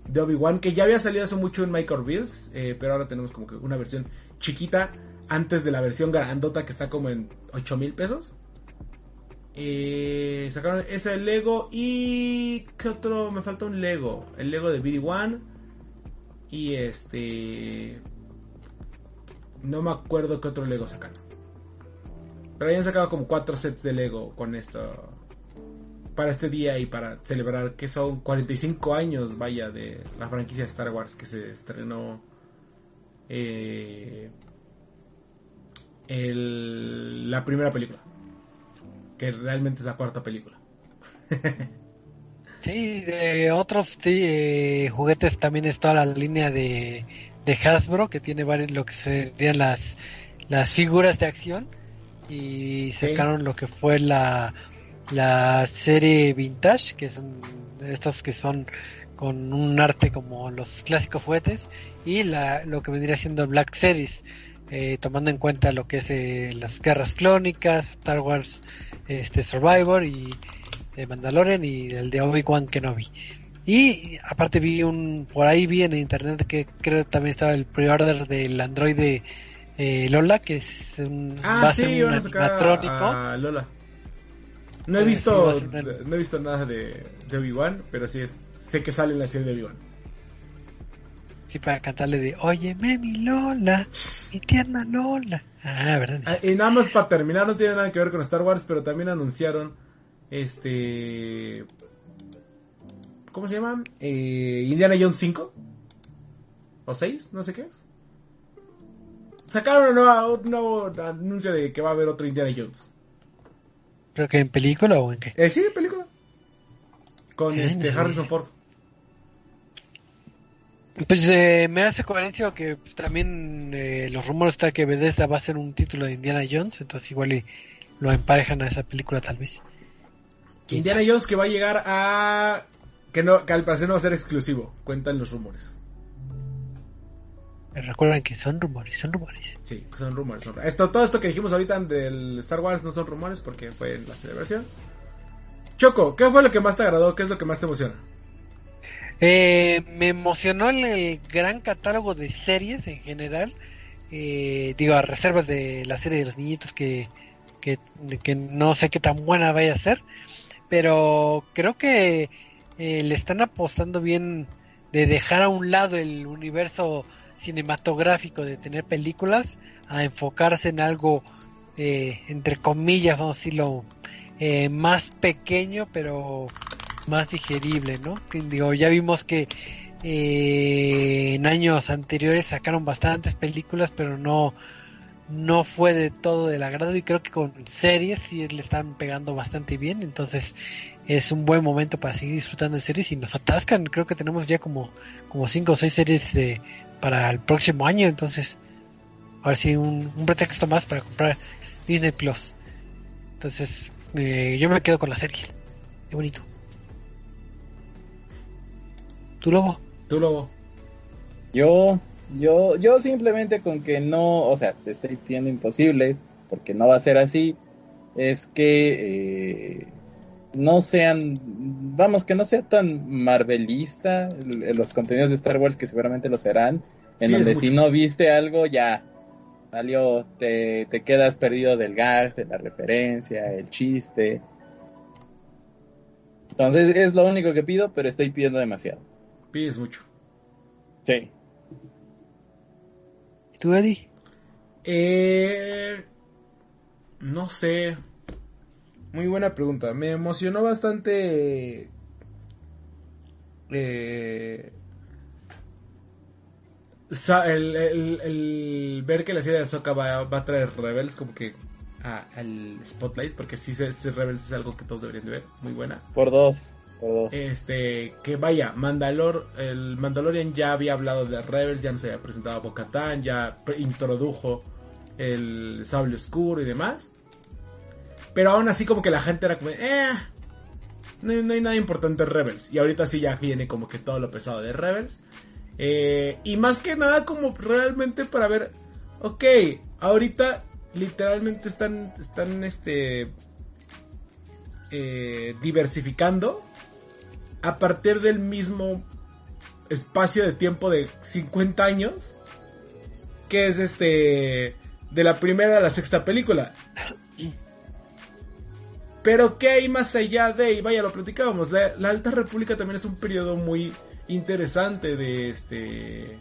de Obi-Wan, que ya había salido hace mucho en Michael Bills, eh, pero ahora tenemos como que una versión chiquita antes de la versión grandota que está como en ocho mil pesos. Eh, sacaron ese Lego. Y ¿qué otro? Me falta un Lego, el Lego de B D uno, y este no me acuerdo qué otro Lego sacaron, pero ya han sacado como cuatro sets de Lego con esto, para este día y para celebrar que son cuarenta y cinco años, vaya, de la franquicia de Star Wars, que se estrenó eh, el, la primera película, que realmente es la cuarta película. Sí, de otros sí, eh, juguetes también está la línea de, de Hasbro, que tiene varios, lo que serían las, las figuras de acción, y sacaron sí. lo que fue la... la serie vintage, que son estos que son con un arte como los clásicos juguetes, y la lo que vendría siendo Black Series, eh, tomando en cuenta lo que es eh, las guerras clónicas, Star Wars, este Survivor y eh, Mandalorian, y el de Obi-Wan Kenobi. Y aparte vi un por ahí vi en internet que creo que también estaba el pre-order del androide eh, Lola, que es un ah, va a ser sí, un animatrónico. A Lola. No he visto sí, no he visto nada de, de Obi-Wan, pero sí es, sé que sale en la serie de Obi-Wan. Sí, para cantarle de óyeme mi Lola, mi tierna Lola. Ah, verdad. Ah, y nada más para terminar, no tiene nada que ver con Star Wars, pero también anunciaron este... ¿Cómo se llama? Eh, Indiana Jones cinco. O seis, no sé qué es. Sacaron un nuevo, un nuevo anuncio de que va a haber otro Indiana Jones. ¿Pero que en película o en qué? Eh, sí, en película. Con eh, este Harrison Ford. Pues eh, me hace coherencia que pues, también eh, los rumores están que Bethesda va a ser un título de Indiana Jones. Entonces igual y lo emparejan a esa película tal vez. Indiana sabe? Jones que va a llegar a... Que, no, que al parecer no va a ser exclusivo. Cuentan los rumores. Recuerden que son rumores, son rumores. Sí, son rumores. Son... Esto, todo esto que dijimos ahorita del Star Wars no son rumores porque fue en la celebración. Choco, ¿qué fue lo que más te agradó? ¿Qué es lo que más te emociona? Eh, me emocionó el, el gran catálogo de series en general. Eh, digo, a reservas de la serie de los niñitos que, que, que no sé qué tan buena vaya a ser. Pero creo que eh, le están apostando bien de dejar a un lado el universo cinematográfico de tener películas a enfocarse en algo, eh, entre comillas, vamos a decirlo, eh, más pequeño pero más digerible, ¿no? Que, digo, ya vimos que eh, en años anteriores sacaron bastantes películas, pero no no fue de todo del agrado, y creo que con series sí le están pegando bastante bien. Entonces es un buen momento para seguir disfrutando de series, y nos atascan, creo que tenemos ya como como cinco o seis series eh, para el próximo año. Entonces a ver si un, un pretexto más para comprar Disney Plus. Entonces eh, yo me quedo con las series. Qué bonito. ¿Tú, Lobo? ¿Tú, Lobo? Yo... Yo yo simplemente con que no, o sea, te estoy pidiendo imposibles, porque no va a ser así, es que eh, no sean, vamos, que no sea tan marvelista los contenidos de Star Wars, que seguramente lo serán, en sí, donde si no viste algo, ya, salió, te, te quedas perdido del gag, de la referencia, el chiste. Entonces es lo único que pido, pero estoy pidiendo demasiado. Pides mucho. Sí. ¿Tú, Eddie? Eh, no sé. Muy buena pregunta. Me emocionó bastante eh, el, el, el ver que la serie de Ahsoka va, va a traer Rebels como que ah, al spotlight, porque sí, sí, Rebels es algo que todos deberían de ver. Muy buena. Por dos. Este, que vaya, Mandalor, el Mandalorian ya había hablado de Rebels, ya se había presentado a Bo-Katan, ya pre- introdujo el sable oscuro y demás. Pero aún así como que la gente era como, eh, no, no hay nada importante en Rebels. Y ahorita sí ya viene como que todo lo pesado de Rebels. Eh, y más que nada como realmente para ver, ok, ahorita literalmente están, están este... Eh, diversificando a partir del mismo espacio de tiempo de cincuenta años que es este de la primera a la sexta película. Pero que hay más allá de, y vaya, lo platicábamos, la, la Alta República también es un periodo muy interesante de este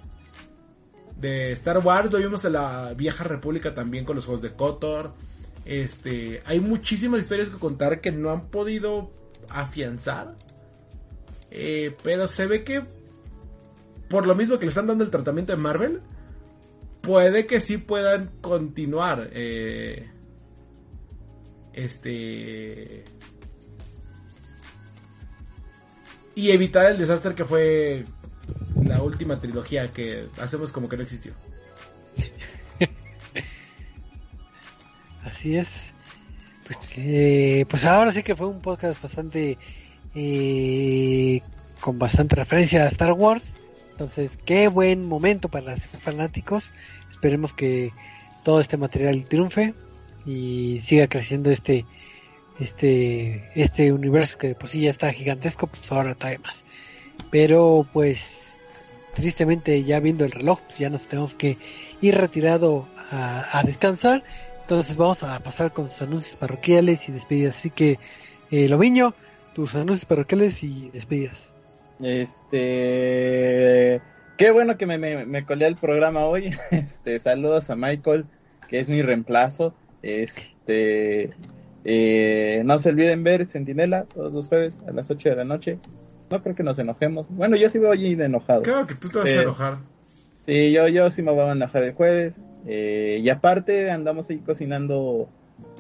de Star Wars. Lo vimos en la Vieja República también con los juegos de KOTOR. Este, hay muchísimas historias que contar que no han podido afianzar, eh, pero se ve que por lo mismo que le están dando el tratamiento de Marvel, puede que sí puedan continuar eh, este y evitar el desastre que fue la última trilogía, que hacemos como que no existió. Así es. Pues, eh, pues ahora sí que fue un podcast bastante eh, con bastante referencia a Star Wars. Entonces, qué buen momento para los fanáticos. Esperemos que todo este material triunfe y siga creciendo este este este universo que de por sí ya está gigantesco, pues ahora todavía más. Pero pues tristemente, ya viendo el reloj, pues ya nos tenemos que ir retirado a, a descansar. Entonces vamos a pasar con sus anuncios parroquiales y despedidas. Así que, eh, Lobiño, tus anuncios parroquiales y despedidas. Este, qué bueno que me, me, me colé el programa hoy. Este, saludos a Michael, que es mi reemplazo. Este, eh, no se olviden ver Centinela todos los jueves a las ocho de la noche. No creo que nos enojemos. Bueno, yo sí voy a ir enojado. Claro que tú te vas eh, a enojar. Sí, yo, yo sí me voy a enojar el jueves. Eh, y aparte andamos ahí cocinando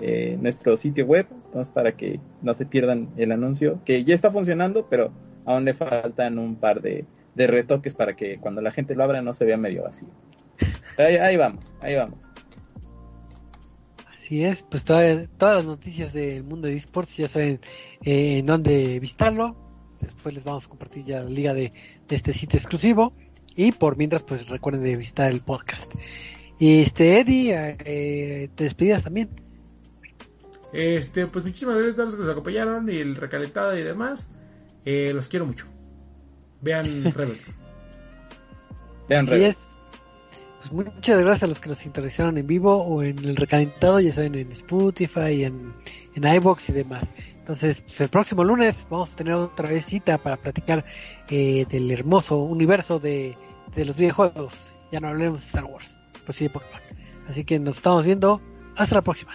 eh, nuestro sitio web, entonces para que no se pierdan el anuncio, que ya está funcionando, pero aún le faltan un par de, de retoques para que cuando la gente lo abra no se vea medio vacío. Ahí, ahí vamos, ahí vamos. Así es, pues todas, todas las noticias del mundo de eSports ya saben eh, en dónde visitarlo. Después les vamos a compartir ya la liga de, de este sitio exclusivo, y por mientras pues recuerden de visitar el podcast. Y este, Eddie, eh, te despedías también. Este, pues muchísimas gracias a los que nos acompañaron y el recalentado y demás. Eh, los quiero mucho. Vean Rebels. Vean Rebels. Pues muchas gracias a los que nos sintonizaron en vivo o en el recalentado, ya saben, en Spotify, en, en iVoox y demás. Entonces, pues el próximo lunes vamos a tener otra vez cita para platicar eh, del hermoso universo de, de los videojuegos. ya no hablemos de Star Wars, pues sí de Pokémon. Así que nos estamos viendo, hasta la próxima.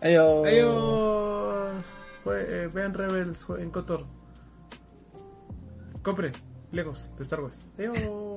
Adiós. Adiós. Jue- vean Rebels en Cotor. Compren Legos de Star Wars. Adiós.